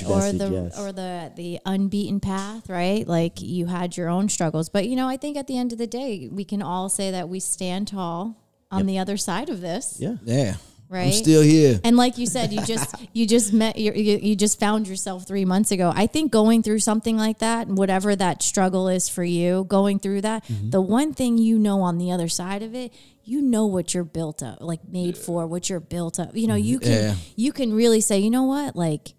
or message, the yes. or the the unbeaten path, right? Like you had your own struggles. But you know, I think at the end of the day, we can all say that we stand tall on yep. the other side of this. Yeah. Yeah. Right. I'm still here. And like you said, you just you just met you you just found yourself three months ago. I think going through something like that, whatever that struggle is for you, going through that, mm-hmm. the one thing you know on the other side of it, you know what you're built up, like made for, what you're built up. You know, you can yeah. you can really say, you know what, like,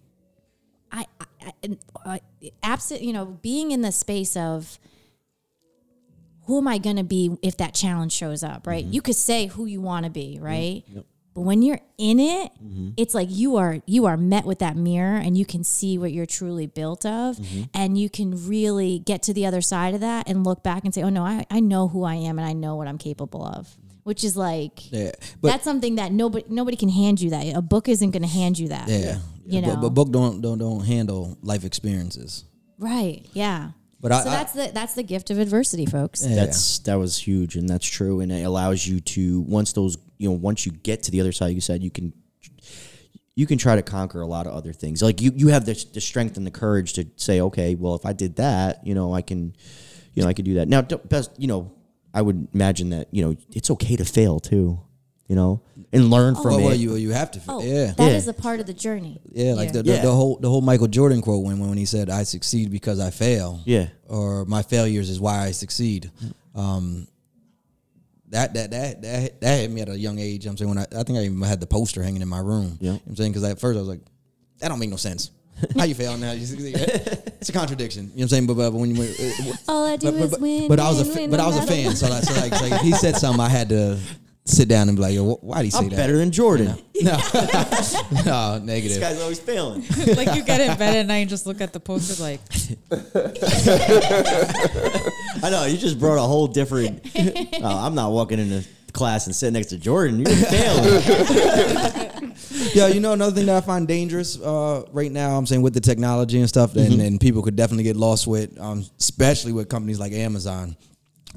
I, I, I, I absent, you know, being in the space of who am I going to be if that challenge shows up, right? Mm-hmm. You could say who you want to be, right? Mm-hmm. Yep. But when you're in it, mm-hmm. it's like you are you are met with that mirror and you can see what you're truly built of. Mm-hmm. And you can really get to the other side of that and look back and say, oh, no, I, I know who I am and I know what I'm capable of. Which is like, yeah, but that's something that nobody nobody can hand you that. A book isn't going to hand you that. Yeah. You know? But, but book don't, don't, don't handle life experiences. Right. Yeah. But I, so I, that's the that's the gift of adversity, folks. Yeah. That's that was huge, and that's true, and it allows you to once those you know once you get to the other side, you said you can you can try to conquer a lot of other things. Like you, you have the, the strength and the courage to say, okay, well, if I did that, you know, I can, you know, I could do that. Now, best, you know, I would imagine that you know it's okay to fail too. You know, and learn oh, from well, it. Well, you you have to. Oh, yeah, that yeah. is a part of the journey. Yeah, like yeah. The, the, the whole the whole Michael Jordan quote when when he said, "I succeed because I fail." Yeah, or my failures is why I succeed. Um, that that that that that hit me at a young age. I'm saying when I, I think I even had the poster hanging in my room. Yeah, I'm saying because at first I was like, that don't make no sense. How you fail now? You succeed. It's a contradiction. You know what I'm saying? But, but when you uh, all I do but, is but, win. But I was a win, but I was a fan. So like so like, so like he said something, I had to sit down and be like, yo, why do you say I'm that? I'm better than Jordan. No. No. No, negative. This guy's always failing. Like you get in bed at night and just look at the poster like. I know, you just brought a whole different. Uh, I'm not walking into class and sitting next to Jordan. You're failing. Yeah, you know, another thing that I find dangerous uh, right now, I'm saying with the technology and stuff, mm-hmm. and, and people could definitely get lost with, um, especially with companies like Amazon.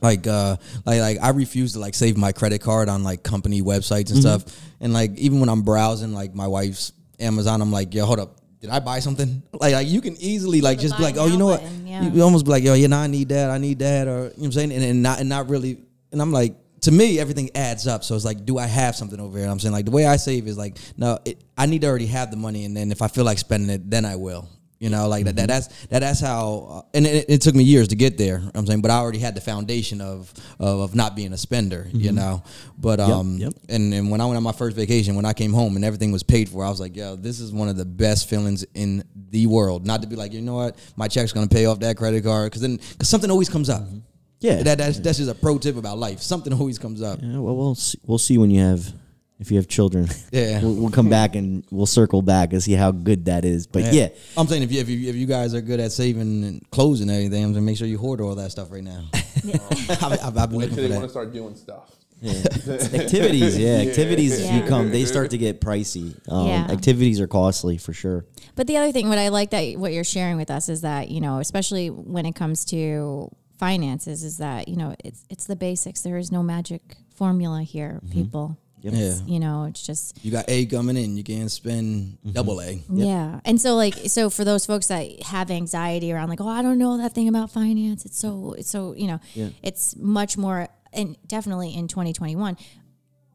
Like, uh, like, like, I refuse to like save my credit card on like company websites and mm-hmm. stuff. And like, even when I'm browsing like my wife's Amazon, I'm like, yo, hold up, did I buy something? Like, like you can easily like just be like, oh, you know what? Yeah. You almost be like, yo, yeah, no, I need that, I need that, or you know what I'm saying, and, and not and not really. And I'm like, to me, everything adds up. So it's like, do I have something over here? And I'm saying like the way I save is like, no, it, I need to already have the money, and then if I feel like spending it, then I will. You know, like mm-hmm. that, that. That's that. That's how. Uh, and it, it took me years to get there. I'm saying, but I already had the foundation of of, of not being a spender. Mm-hmm. You know, but um, yep, yep. And, and when I went on my first vacation, when I came home and everything was paid for, I was like, yo, this is one of the best feelings in the world. Not to be like, you know what, my check's gonna pay off that credit card, because then because something always comes up. Mm-hmm. Yeah, that that's, yeah. that's just a pro tip about life. Something always comes up. Yeah, well, we'll see, we'll see when you have. If you have children, yeah, we'll, we'll come back and we'll circle back and see how good that is. But yeah, yeah. I'm saying if you, if you if you guys are good at saving and closing everything, I'm gonna make sure you hoard all that stuff right now. Yeah. I've, I've, I've been when looking for that. Want to start doing stuff. Yeah. activities, yeah, activities yeah. become, they start to get pricey. Um, yeah. Activities are costly for sure. But the other thing, what I like that what you're sharing with us is that, you know, especially when it comes to finances, is that, you know, it's it's the basics. There is no magic formula here, mm-hmm. people. Yep. Yeah. You know, it's just, you got A coming in, you can't spend mm-hmm. double A. Yep. Yeah. And so like, so for those folks that have anxiety around like, oh, I don't know that thing about finance. It's so, it's so, you know, yeah. it's much more, and definitely in twenty twenty-one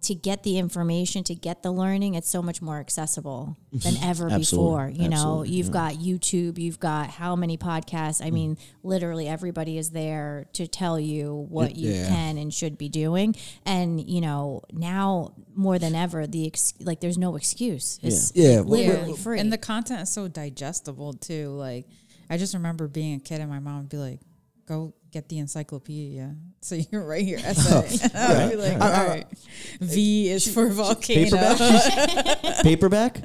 to get the information, to get the learning, it's so much more accessible than ever before. You know, you've yeah. got YouTube, you've got how many podcasts. I mean, literally everybody is there to tell you what you yeah. can and should be doing. And, you know, now more than ever, the ex- like there's no excuse. It's yeah. yeah. literally yeah. free. And the content is so digestible too. Like, I just remember being a kid and my mom would be like, go get the encyclopedia. So you're right here. Oh, yeah. Be like, all right. All right. V is for volcano. Paperback? Paperback?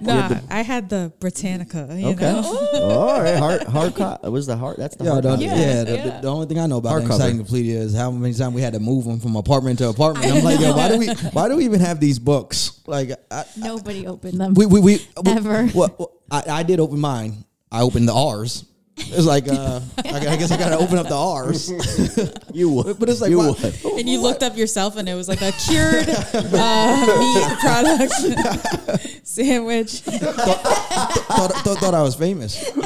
Nah, the... I had the Britannica. You okay. Know? Oh, all right. Hard, hard copy. Where's the hard? That's the yeah, hard copy. Yeah, yeah, the, yeah. The, the only thing I know about the encyclopedia is how many times we had to move them from apartment to apartment. I I'm like, yo, why do we? Why do we even have these books? Like, I, nobody I, opened them. We, we, we ever. We, well, well, I, I did open mine. I opened the R's. It's like, uh, I guess I got to open up the R's. You would. But it's like, you would. And you looked up yourself, and it was like a cured uh, meat product sandwich. Thought, thought, thought, thought I was famous.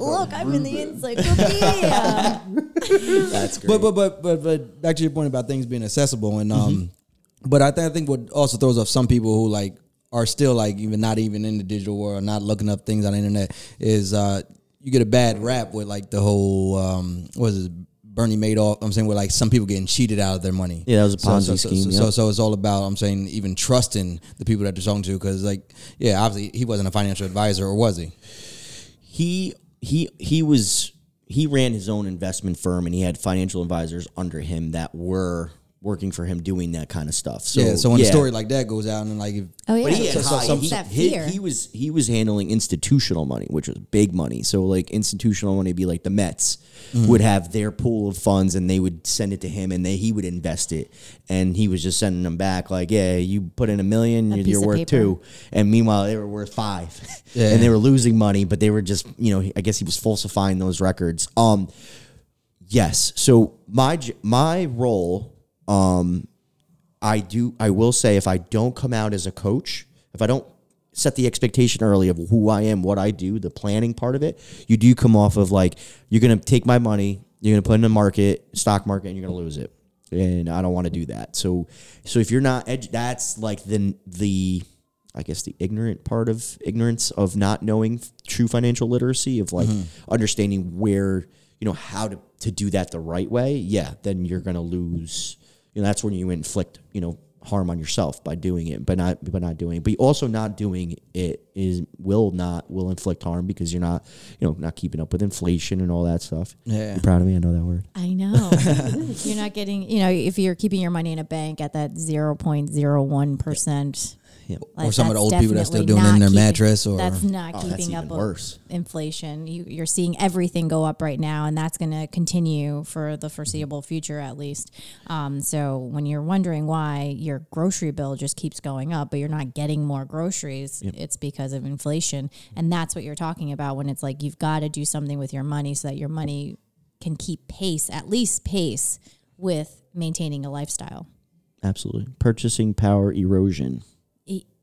Look, I'm in the encyclopedia. That's great. But, but, but, but, but back to your point about things being accessible. And um, mm-hmm. But I, th- I think what also throws off some people who, like, are still, like, even not even in the digital world, not looking up things on the internet is... Uh, you get a bad rap with like the whole um, what is it, Bernie Madoff? I'm saying with like some people getting cheated out of their money. Yeah, that was a Ponzi so, so, scheme. So, yeah. so, so it's all about I'm saying even trusting the people that you're talking to because like yeah, obviously he wasn't a financial advisor, or was he? He he he was he ran his own investment firm and he had financial advisors under him that were working for him doing that kind of stuff. So, yeah, so when yeah. a story like that goes out and like, if, oh yeah, but he, so, so, so, he, that fear. He, he was he was handling institutional money, which was big money. So like institutional money would be like the Mets mm-hmm. would have their pool of funds and they would send it to him and they he would invest it and he was just sending them back like, yeah, you put in a million, a you're, you're worth paper. two, and meanwhile they were worth five, yeah. and they were losing money, but they were just you know I guess he was falsifying those records. Um, yes, so my my role. Um, I do. I will say, if I don't come out as a coach, if I don't set the expectation early of who I am, what I do, the planning part of it, you do come off of like you're going to take my money, you're going to put it in the market, stock market, and you're going to lose it, and I don't want to do that. So, so if you're not, edu- that's like the the, I guess the ignorant part of ignorance of not knowing true financial literacy of like mm-hmm. understanding where you know how to to do that the right way. Yeah, then you're going to lose. You know, that's when you inflict, you know, harm on yourself by doing it, but not by not doing it. But also not doing it is will not will inflict harm because you're not, you know, not keeping up with inflation and all that stuff. Yeah. You're proud of me, I know that word. I know. You're not getting, you know, if you're keeping your money in a bank at that zero point zero one percent. Yeah. Like or some of the old people that's still doing it in their keeping, mattress or that's not oh, keeping that's up with inflation. You, you're seeing everything go up right now, and that's going to continue for the foreseeable future at least. Um, so when you're wondering why your grocery bill just keeps going up, but you're not getting more groceries, yep. it's because of inflation. And that's what you're talking about when it's like you've got to do something with your money so that your money can keep pace, at least pace, with maintaining a lifestyle. Absolutely. Purchasing power erosion.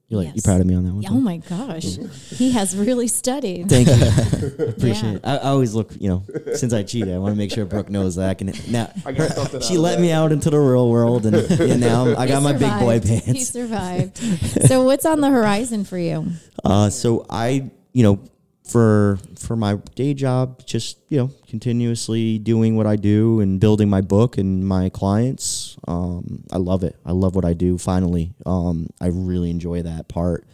You're like, yes. You proud of me on that one? Yeah, oh, my gosh. He has really studied. Thank you. I appreciate yeah. it. I, I always look, you know, since I cheated, I want to make sure Brooke knows that I can. Now, I her, she let that. me out into the real world, and you know, I got survived. my big boy pants. He survived. So what's on the horizon for you? Uh, so I, you know, for for my day job, just, you know, continuously doing what I do and building my book and my clients. Um, I love it. I love what I do. Finally, um, I really enjoy that part.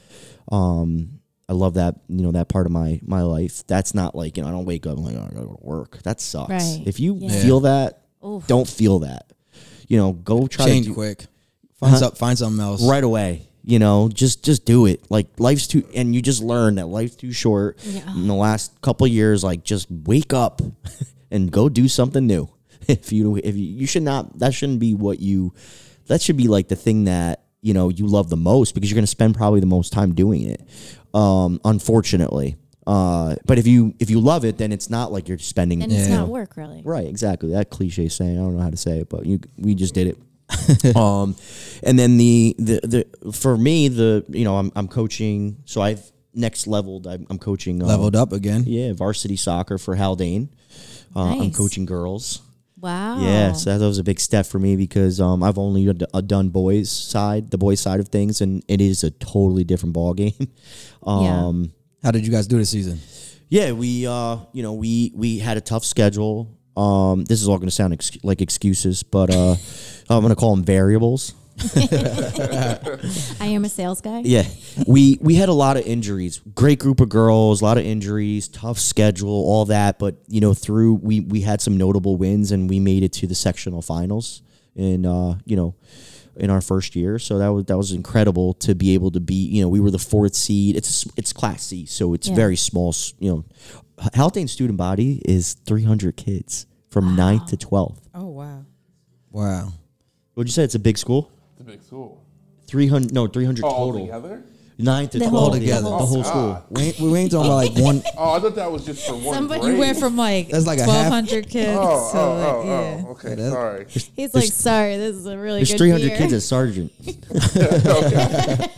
Um, I love that, you know, that part of my, my life. That's not like, you know, I don't wake up and like, oh, I gotta go to work. That sucks. Right. If you yeah. feel that, Oof. don't feel that, you know, go try Change to do, quick, find, huh? some, find something else right away. You know, just, just do it. Like life's too, and you just learn that life's too short yeah. in the last couple of years. Like just wake up and go do something new. If you if you, you should not, that shouldn't be what you that should be like the thing that, you know, you love the most, because you're going to spend probably the most time doing it. Um, unfortunately. Uh, but if you, if you love it, then it's not like you're spending. And it's yeah. not work, really. Right. Exactly. That cliche saying, I don't know how to say it, but you, we just did it. um, and then the, the, the, for me, the, you know, I'm, I'm coaching. So I've next leveled, I'm, I'm coaching. Um, leveled up again. Yeah. Varsity soccer for Haldane. Uh, nice. I'm coaching girls. Wow. Yeah, so that was a big step for me, because um, I've only done boys' side, the boys' side of things, and it is a totally different ballgame. um, yeah. How did you guys do this season? Yeah, we, uh, you know, we we had a tough schedule. Um, this is all going to sound ex- like excuses, but uh, I'm going to call them variables. I am a sales guy. Yeah, we we had a lot of injuries. Great group of girls, a lot of injuries, tough schedule, all that. But you know, through we we had some notable wins, and we made it to the sectional finals in uh you know in our first year. So that was that was incredible to be able to be. You know, we were the fourth seed. It's it's Class C, so it's yeah. very small. You know, Haldane's student body is three hundred kids from wow. ninth to twelfth. Oh wow, wow. Would you say it's a big school? Big school. three hundred, no, three hundred oh, total. All together? Nine to twelve. All together. The whole, the whole school. We, we ain't talking about like one. Oh, I thought that was just for one Somebody grade. You went from like, that's like twelve hundred kids. Oh, so oh, like, oh, yeah. oh, okay, yeah, sorry. He's there's, like, sorry, this is a really good year. There's three hundred beer. Kids at Sargent. Okay.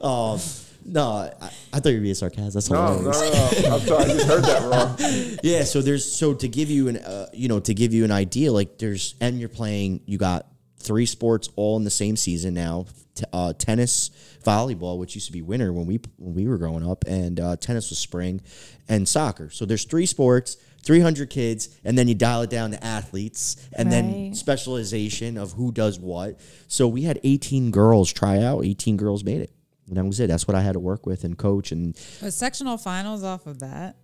Oh, no, I, I thought you were being sarcastic. That's no, no, no, no. I'm sorry, I just heard that wrong. Yeah, so there's, so to give you an, uh, you know, to give you an idea, like there's, and you're playing, you got three sports all in the same season now: T- uh, tennis, volleyball, which used to be winter when we when we were growing up, and uh, tennis was spring, and soccer. So there's three sports, three hundred kids, and then you dial it down to athletes, and right. then specialization of who does what. So we had eighteen girls try out. eighteen girls made it, and that was it. That's what I had to work with and coach. And was sectional finals off of that.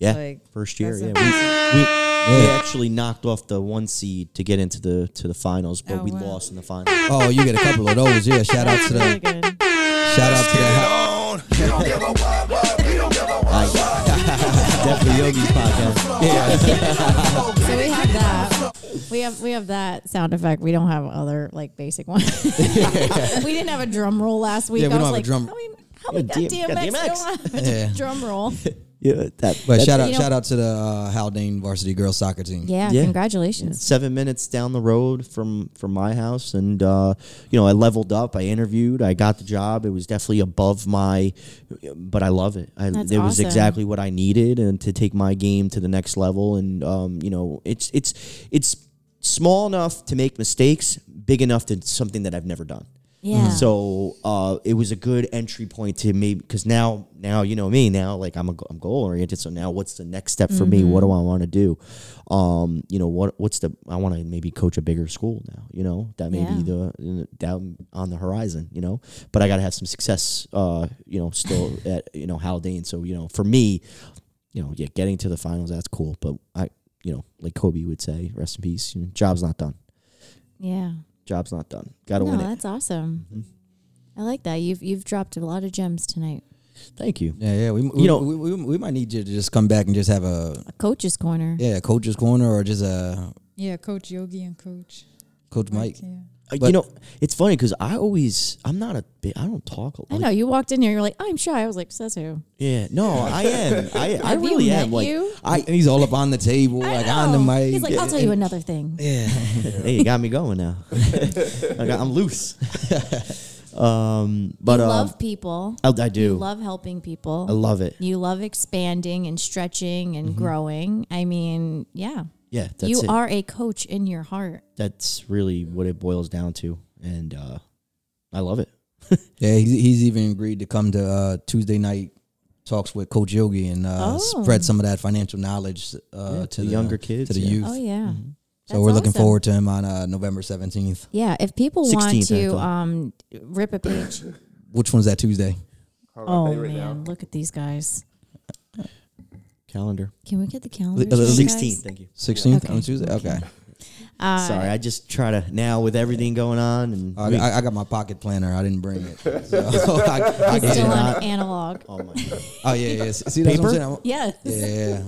Yeah, like, first year. Yeah, we, we, yeah. we actually knocked off the one seed to get into the to the finals, but oh, we wow. lost in the finals. Oh, you get a couple of those. Yeah, shout out to them. Shout out to them. Definitely Yogi's podcast. Yeah. So we have that. We have we have that sound effect. We don't have other like basic ones. We didn't have a drum roll last week. Yeah, we I was don't like, have a drum. How we, how we yeah, got D M X? Got D M X. Yeah. Drum roll. Yeah, that, but shout out, shout out to the uh, Haldane varsity girls soccer team. Yeah, yeah. Congratulations. Seven minutes down the road from, from my house, and uh, you know, I leveled up. I interviewed. I got the job. It was definitely above my, but I love it. I, That's it awesome. Was exactly what I needed, and to take my game to the next level. And um, you know, it's it's it's small enough to make mistakes, big enough to something that I've never done. Yeah. So uh, it was a good entry point to me, because now, now you know me now, like I'm a, I'm goal oriented. So now, what's the next step for mm-hmm. me? What do I want to do? Um, you know what what's the I want to maybe coach a bigger school now. You know, that may yeah. be the down on the horizon. You know, but I got to have some success. Uh, you know, still at you know Haldane. So you know, for me, you know, yeah, getting to the finals, that's cool. But I, you know, like Kobe would say, rest in peace. You know, job's not done. Yeah. Job's not done. Got to no, win it. That's awesome. Mm-hmm. I like that. You've you've dropped a lot of gems tonight. Thank you. Yeah, yeah. We you we, know, we, we we might need you to just come back and just have a, a coach's corner. Yeah, a coach's corner, or just a yeah, Coach Yogi and Coach Coach Mike. Mike. Yeah. But you know, it's funny because I always, I'm not a big, I don't talk. Like, I know, you walked in here, you're like, I'm shy. I was like, says who? Yeah, no, I am. I, I really am. Like, you? I, he's all up on the table, I like know. On the mic. He's like, I'll tell you another thing. Yeah. Hey, you got me going now. Like, I'm loose. Um, but you love uh, people. I, I do. You love helping people. I love it. You love expanding and stretching and mm-hmm. growing. I mean, yeah. Yeah, that's you it. Are a coach in your heart. That's really what it boils down to, and uh, I love it. Yeah, he's, he's even agreed to come to uh, Tuesday night talks with Coach Yogi and uh, oh. spread some of that financial knowledge uh, yeah, to, to the younger uh, kids, to the yeah. youth. Oh yeah, mm-hmm. so we're awesome. Looking forward to him on uh, November seventeenth. Yeah, if people sixteenth, want to um, rip a page, which one's that Tuesday? Oh right man, now. Look at these guys. Calendar. Can we get the calendar? The sixteenth, thank you. sixteenth okay. on Tuesday? Okay. Uh, Sorry, I just try to now with everything going on. And uh, we, I, I got my pocket planner. I didn't bring it. So I, I it's still on analog. Oh my god. Oh yeah, yeah. See, that's what I'm saying. Yes. Yeah.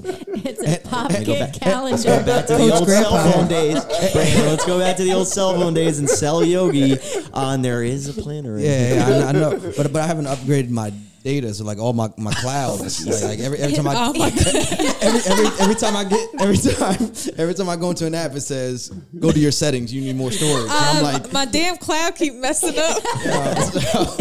It's a pocket calendar. Let's go back to the old cell phone days. Let's go back to the old cell phone days and sell Yogi on there is a planner. In yeah, yeah, I, I know, but but I haven't upgraded my data, so like all my my clouds, like, like every every time I oh every, every every time I get every time every time I go into an app, it says go to your settings. You need more storage. Um, I'm like, my damn cloud keep messing up. Uh, so.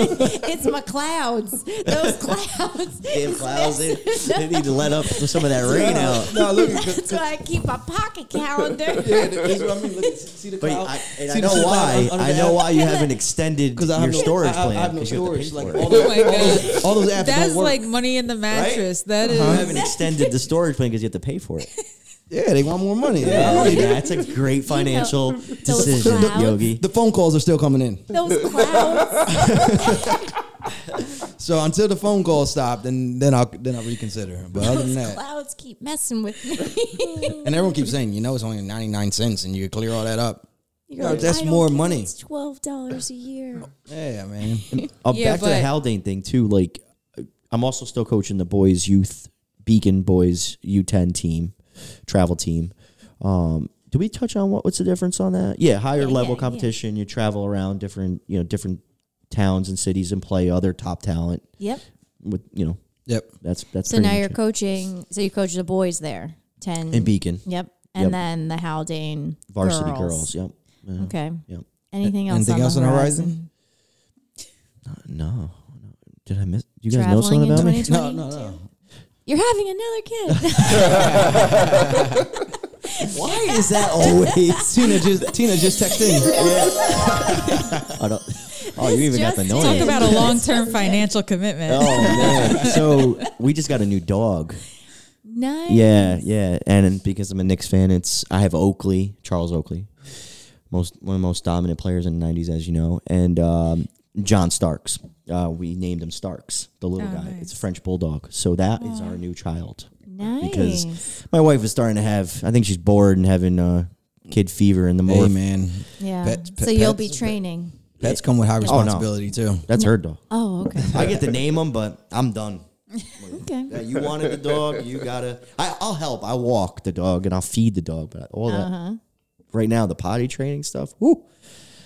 It's my clouds. Those clouds. Damn clouds. They, they need to let up some of that rain yeah. out. No, look, that's why I keep my pocket calendar. Yeah, that's what I mean. Look, see the cloud. I, and see I know why. I know why you haven't extended your no, storage I, plan. I have no storage. Like, all the, oh my god. All those apps that's like money in the mattress. Right? That is. Uh-huh. I haven't extended the storage plan because you have to pay for it. Yeah, they want more money. Yeah, yeah. That's a great financial you know, decision, the, Yogi. The phone calls are still coming in. Those clouds. So until the phone call stopped, and then I'll then I'll reconsider. But other than that, clouds keep messing with me. And everyone keeps saying, you know, it's only ninety-nine cents, and you clear all that up. No, that's more money. It's twelve dollars a year. Yeah, man. uh, yeah, back to the Haldane thing, too. Like, I'm also still coaching the boys' youth, Beacon boys' U ten team, travel team. Um, do we touch on what? what's the difference on that? Yeah, higher yeah, level yeah, competition. Yeah. You travel around different, you know, different towns and cities and play other top talent. Yep. With, you know. Yep. That's that's. So now you're it. coaching. So you coach the boys there, ten in Beacon. Yep. And yep. then the Haldane varsity girls. girls yep. Yeah. Okay. Yep. Anything else? Anything on else the on the horizon? horizon? No, no. Did I miss? You guys Traveling know something about me? No, no, no. You're having another kid. Why is that always Tina? Just Tina just texted in. Yeah. I don't. Oh, you even got the noise. Talk about a long-term financial commitment. Oh man! So we just got a new dog. Nice. Yeah, yeah, and because I'm a Knicks fan, it's I have Oakley, Charles Oakley. Most one of the most dominant players in the nineties, as you know, and um, John Starks. Uh, we named him Starks, the little oh, guy. Nice. It's a French bulldog. So that oh. is our new child. Nice. Because my wife is starting to have, I think she's bored and having uh, kid fever in the morning. Hey, man. Yeah. Pets, pet, so you'll pets, be training. Pets come with high responsibility, oh, no. too. That's no. her dog. Oh, okay. I get to name them, but I'm done. Okay. Yeah, you wanted the dog, you got to. I'll help. I walk the dog and I'll feed the dog, but all that. Uh-huh. Right now, the potty training stuff, whoo,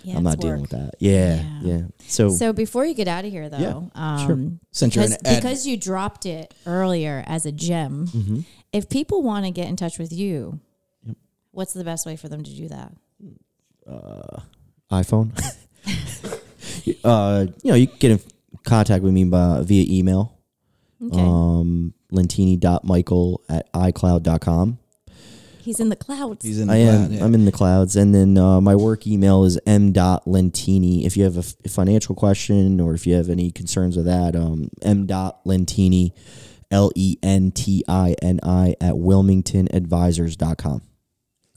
yeah, I'm not dealing work. with that. Yeah, yeah, yeah. So so before you get out of here, though, yeah, um, sure. Since you're an ad- because you dropped it earlier as a gem, mm-hmm. if people want to get in touch with you, yep. what's the best way for them to do that? Uh, iPhone. uh, you know, you can get in contact with me by, via email, okay. um, lentini dot michael at i cloud dot com. He's in the clouds. He's in the I cloud, am. Yeah. I'm in the clouds. And then uh, my work email is m dot lentini. If you have a f- financial question or if you have any concerns with that, um, m dot lentini, L E N T I N I, at wilmington advisors dot com.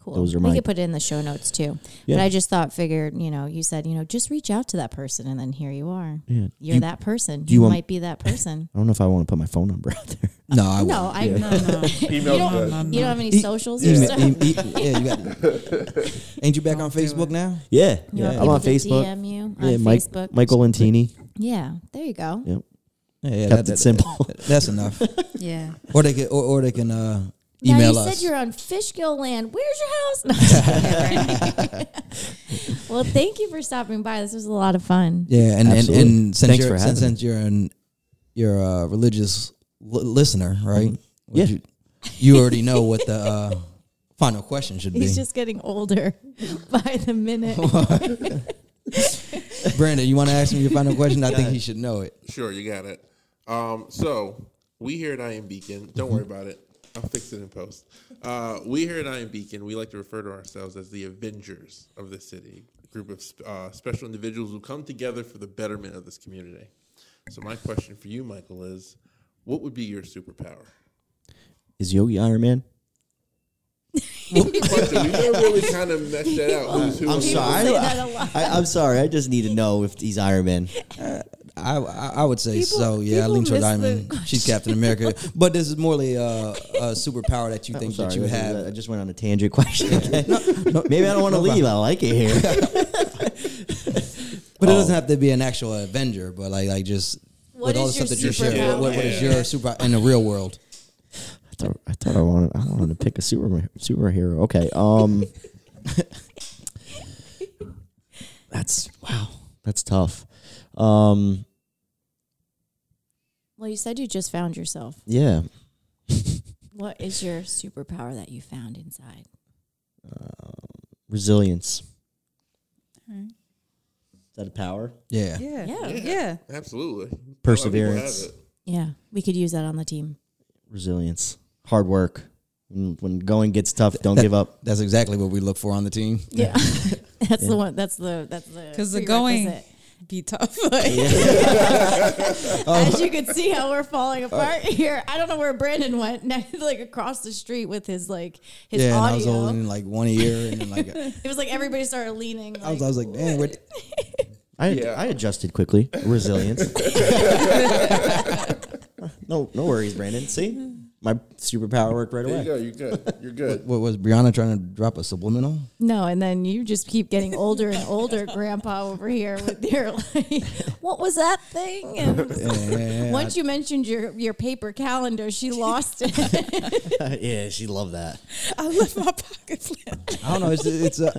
Cool. Those are mine. We could put it in the show notes, too. Yeah. But I just thought, figured, you know, you said, you know, just reach out to that person, and then here you are. Yeah. You're you, that person. You, you want, might be that person. I don't know if I want to put my phone number out there. No, I won't. No, I, yeah. no, no. You, don't, no, no. you don't have any e- socials e- or e- stuff? E- e- yeah, you got it. Ain't you back don't on Facebook now? Yeah. yeah. yeah. I'm on Facebook. D M you on yeah, Mike, Facebook. Michael Lentini. Yeah, there you go. Yep. Yeah, yeah, Kept that, it simple. That, that's enough. Yeah. Or they can, or, or they can uh, email now you us. You said you're on Fishkill land. Where's your house? No, well, thank you for stopping by. This was a lot of fun. Yeah, and, and, and since, you're, since, since you're an, you're a religious L- listener, right? Mm-hmm. Yeah. You, you already know what the uh, final question should be. He's just getting older by the minute. Brandon, you want to ask me your final question? I got think it. He should know it. Sure, you got it. Um, so, we here at I Am Beacon, don't worry about it. I'll fix it in post. Uh, we here at I Am Beacon, we like to refer to ourselves as the Avengers of the city, a group of uh, special individuals who come together for the betterment of this community. So, my question for you, Michael, is what would be your superpower? Is Yogi Iron Man? We never really kind of meshed that out. Who's, who I'm sorry. I, I, I'm sorry. I just need to know if he's Iron Man. Uh, I I would say people, so. Yeah, Eileen Diamond. The- She's Captain America. But this is morely a, a superpower that you think sorry, that you have. I just went on a tangent question. no, no, maybe I don't want to no leave. I like it here. But oh. It doesn't have to be an actual Avenger. But like like just what with all the stuff that you share. Yeah. What, what is your superpower in the real world? I thought I thought I wanted I wanted to pick a super superhero. Okay. Um. That's wow. That's tough. Um, well, you said you just found yourself. Yeah. What is your superpower that you found inside? Uh, resilience. Mm-hmm. Is that a power? Yeah. Yeah. Yeah. yeah. yeah. Absolutely. Perseverance. Yeah. We could use that on the team. Resilience. Hard work. When going gets tough, don't that, give up. That's exactly what we look for on the team. Yeah. that's yeah. the one. That's the, that's the, because the going. Be tough. As you can see how we're falling apart here. I don't know where Brandon went. Like across the street with his like his yeah, audio. Yeah, I was holding like one ear and then, like a, it was like everybody started leaning. Like, I was, I was like, dang. What? I yeah. I adjusted quickly. Resilience. no, no worries, Brandon. See, my superpower worked right away. There you go. You're good. You're good. What, what was Brianna trying to drop a subliminal? No, and then you just keep getting older and older, Grandpa over here with your like, what was that thing? And yeah, yeah, yeah. Once you mentioned your, your paper calendar, she lost it. Yeah, she loved that. I left my pocket flip. I don't know. It's it's. A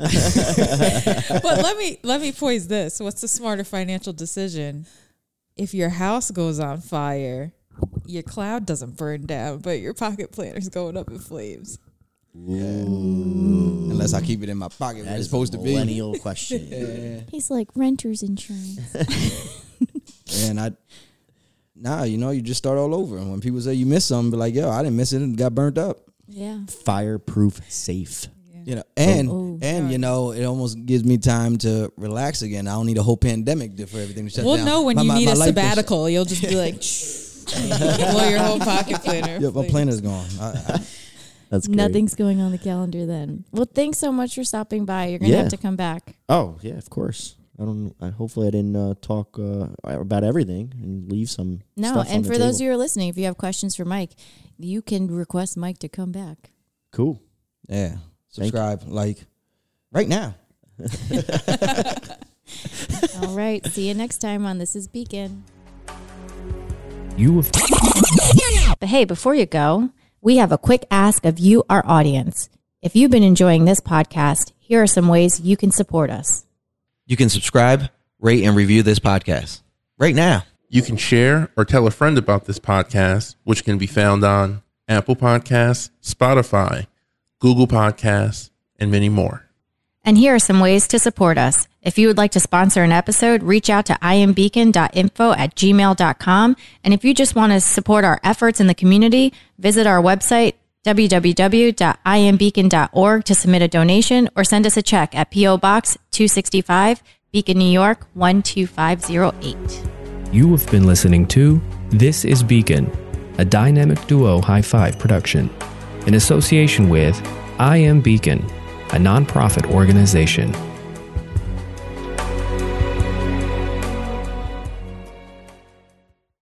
but let me let me poise this. What's the smarter financial decision? If your house goes on fire, your cloud doesn't burn down, but your pocket planner's going up in flames. Yeah. Unless I keep it in my pocket, that it's supposed to be. Millennial question. Yeah. He's like renter's insurance. And I, nah, you know, you just start all over. And when people say you missed something, be like, yo, I didn't miss it, and got burnt up. Yeah. Fireproof safe. Yeah. You know, and oh, and sorry. You know, it almost gives me time to relax again. I don't need a whole pandemic for everything to shut we'll down. Well, no, when my, you my, need my a sabbatical, you'll just be like. Blow your whole pocket planner. Yeah, my planner's gone. I, I, That's great. Nothing's going on the calendar then. Well, thanks so much for stopping by. You're gonna yeah. have to come back. Oh yeah, of course. I don't. I, hopefully, I didn't uh, talk uh, about everything and leave some. No, stuff and on the for table. Those who are listening, if you have questions for Mike, you can request Mike to come back. Cool. Yeah. Subscribe, like, right now. All right. See you next time on This Is Beacon. You have- But hey, before you go, we have a quick ask of you, our audience. If you've been enjoying this podcast, here are some ways you can support us. You can subscribe, rate, and review this podcast right now. You can share or tell a friend about this podcast, which can be found on Apple Podcasts, Spotify, Google Podcasts, and many more. And here are some ways to support us. If you would like to sponsor an episode, reach out to i m beacon dot info at gmail dot com. And if you just want to support our efforts in the community, visit our website, w w w dot i m beacon dot org, to submit a donation or send us a check at P O Box two sixty-five, Beacon, New York, one two five zero eight. You have been listening to This Is Beacon, a Dynamic Duo High Five production, in association with I Am Beacon, a nonprofit organization.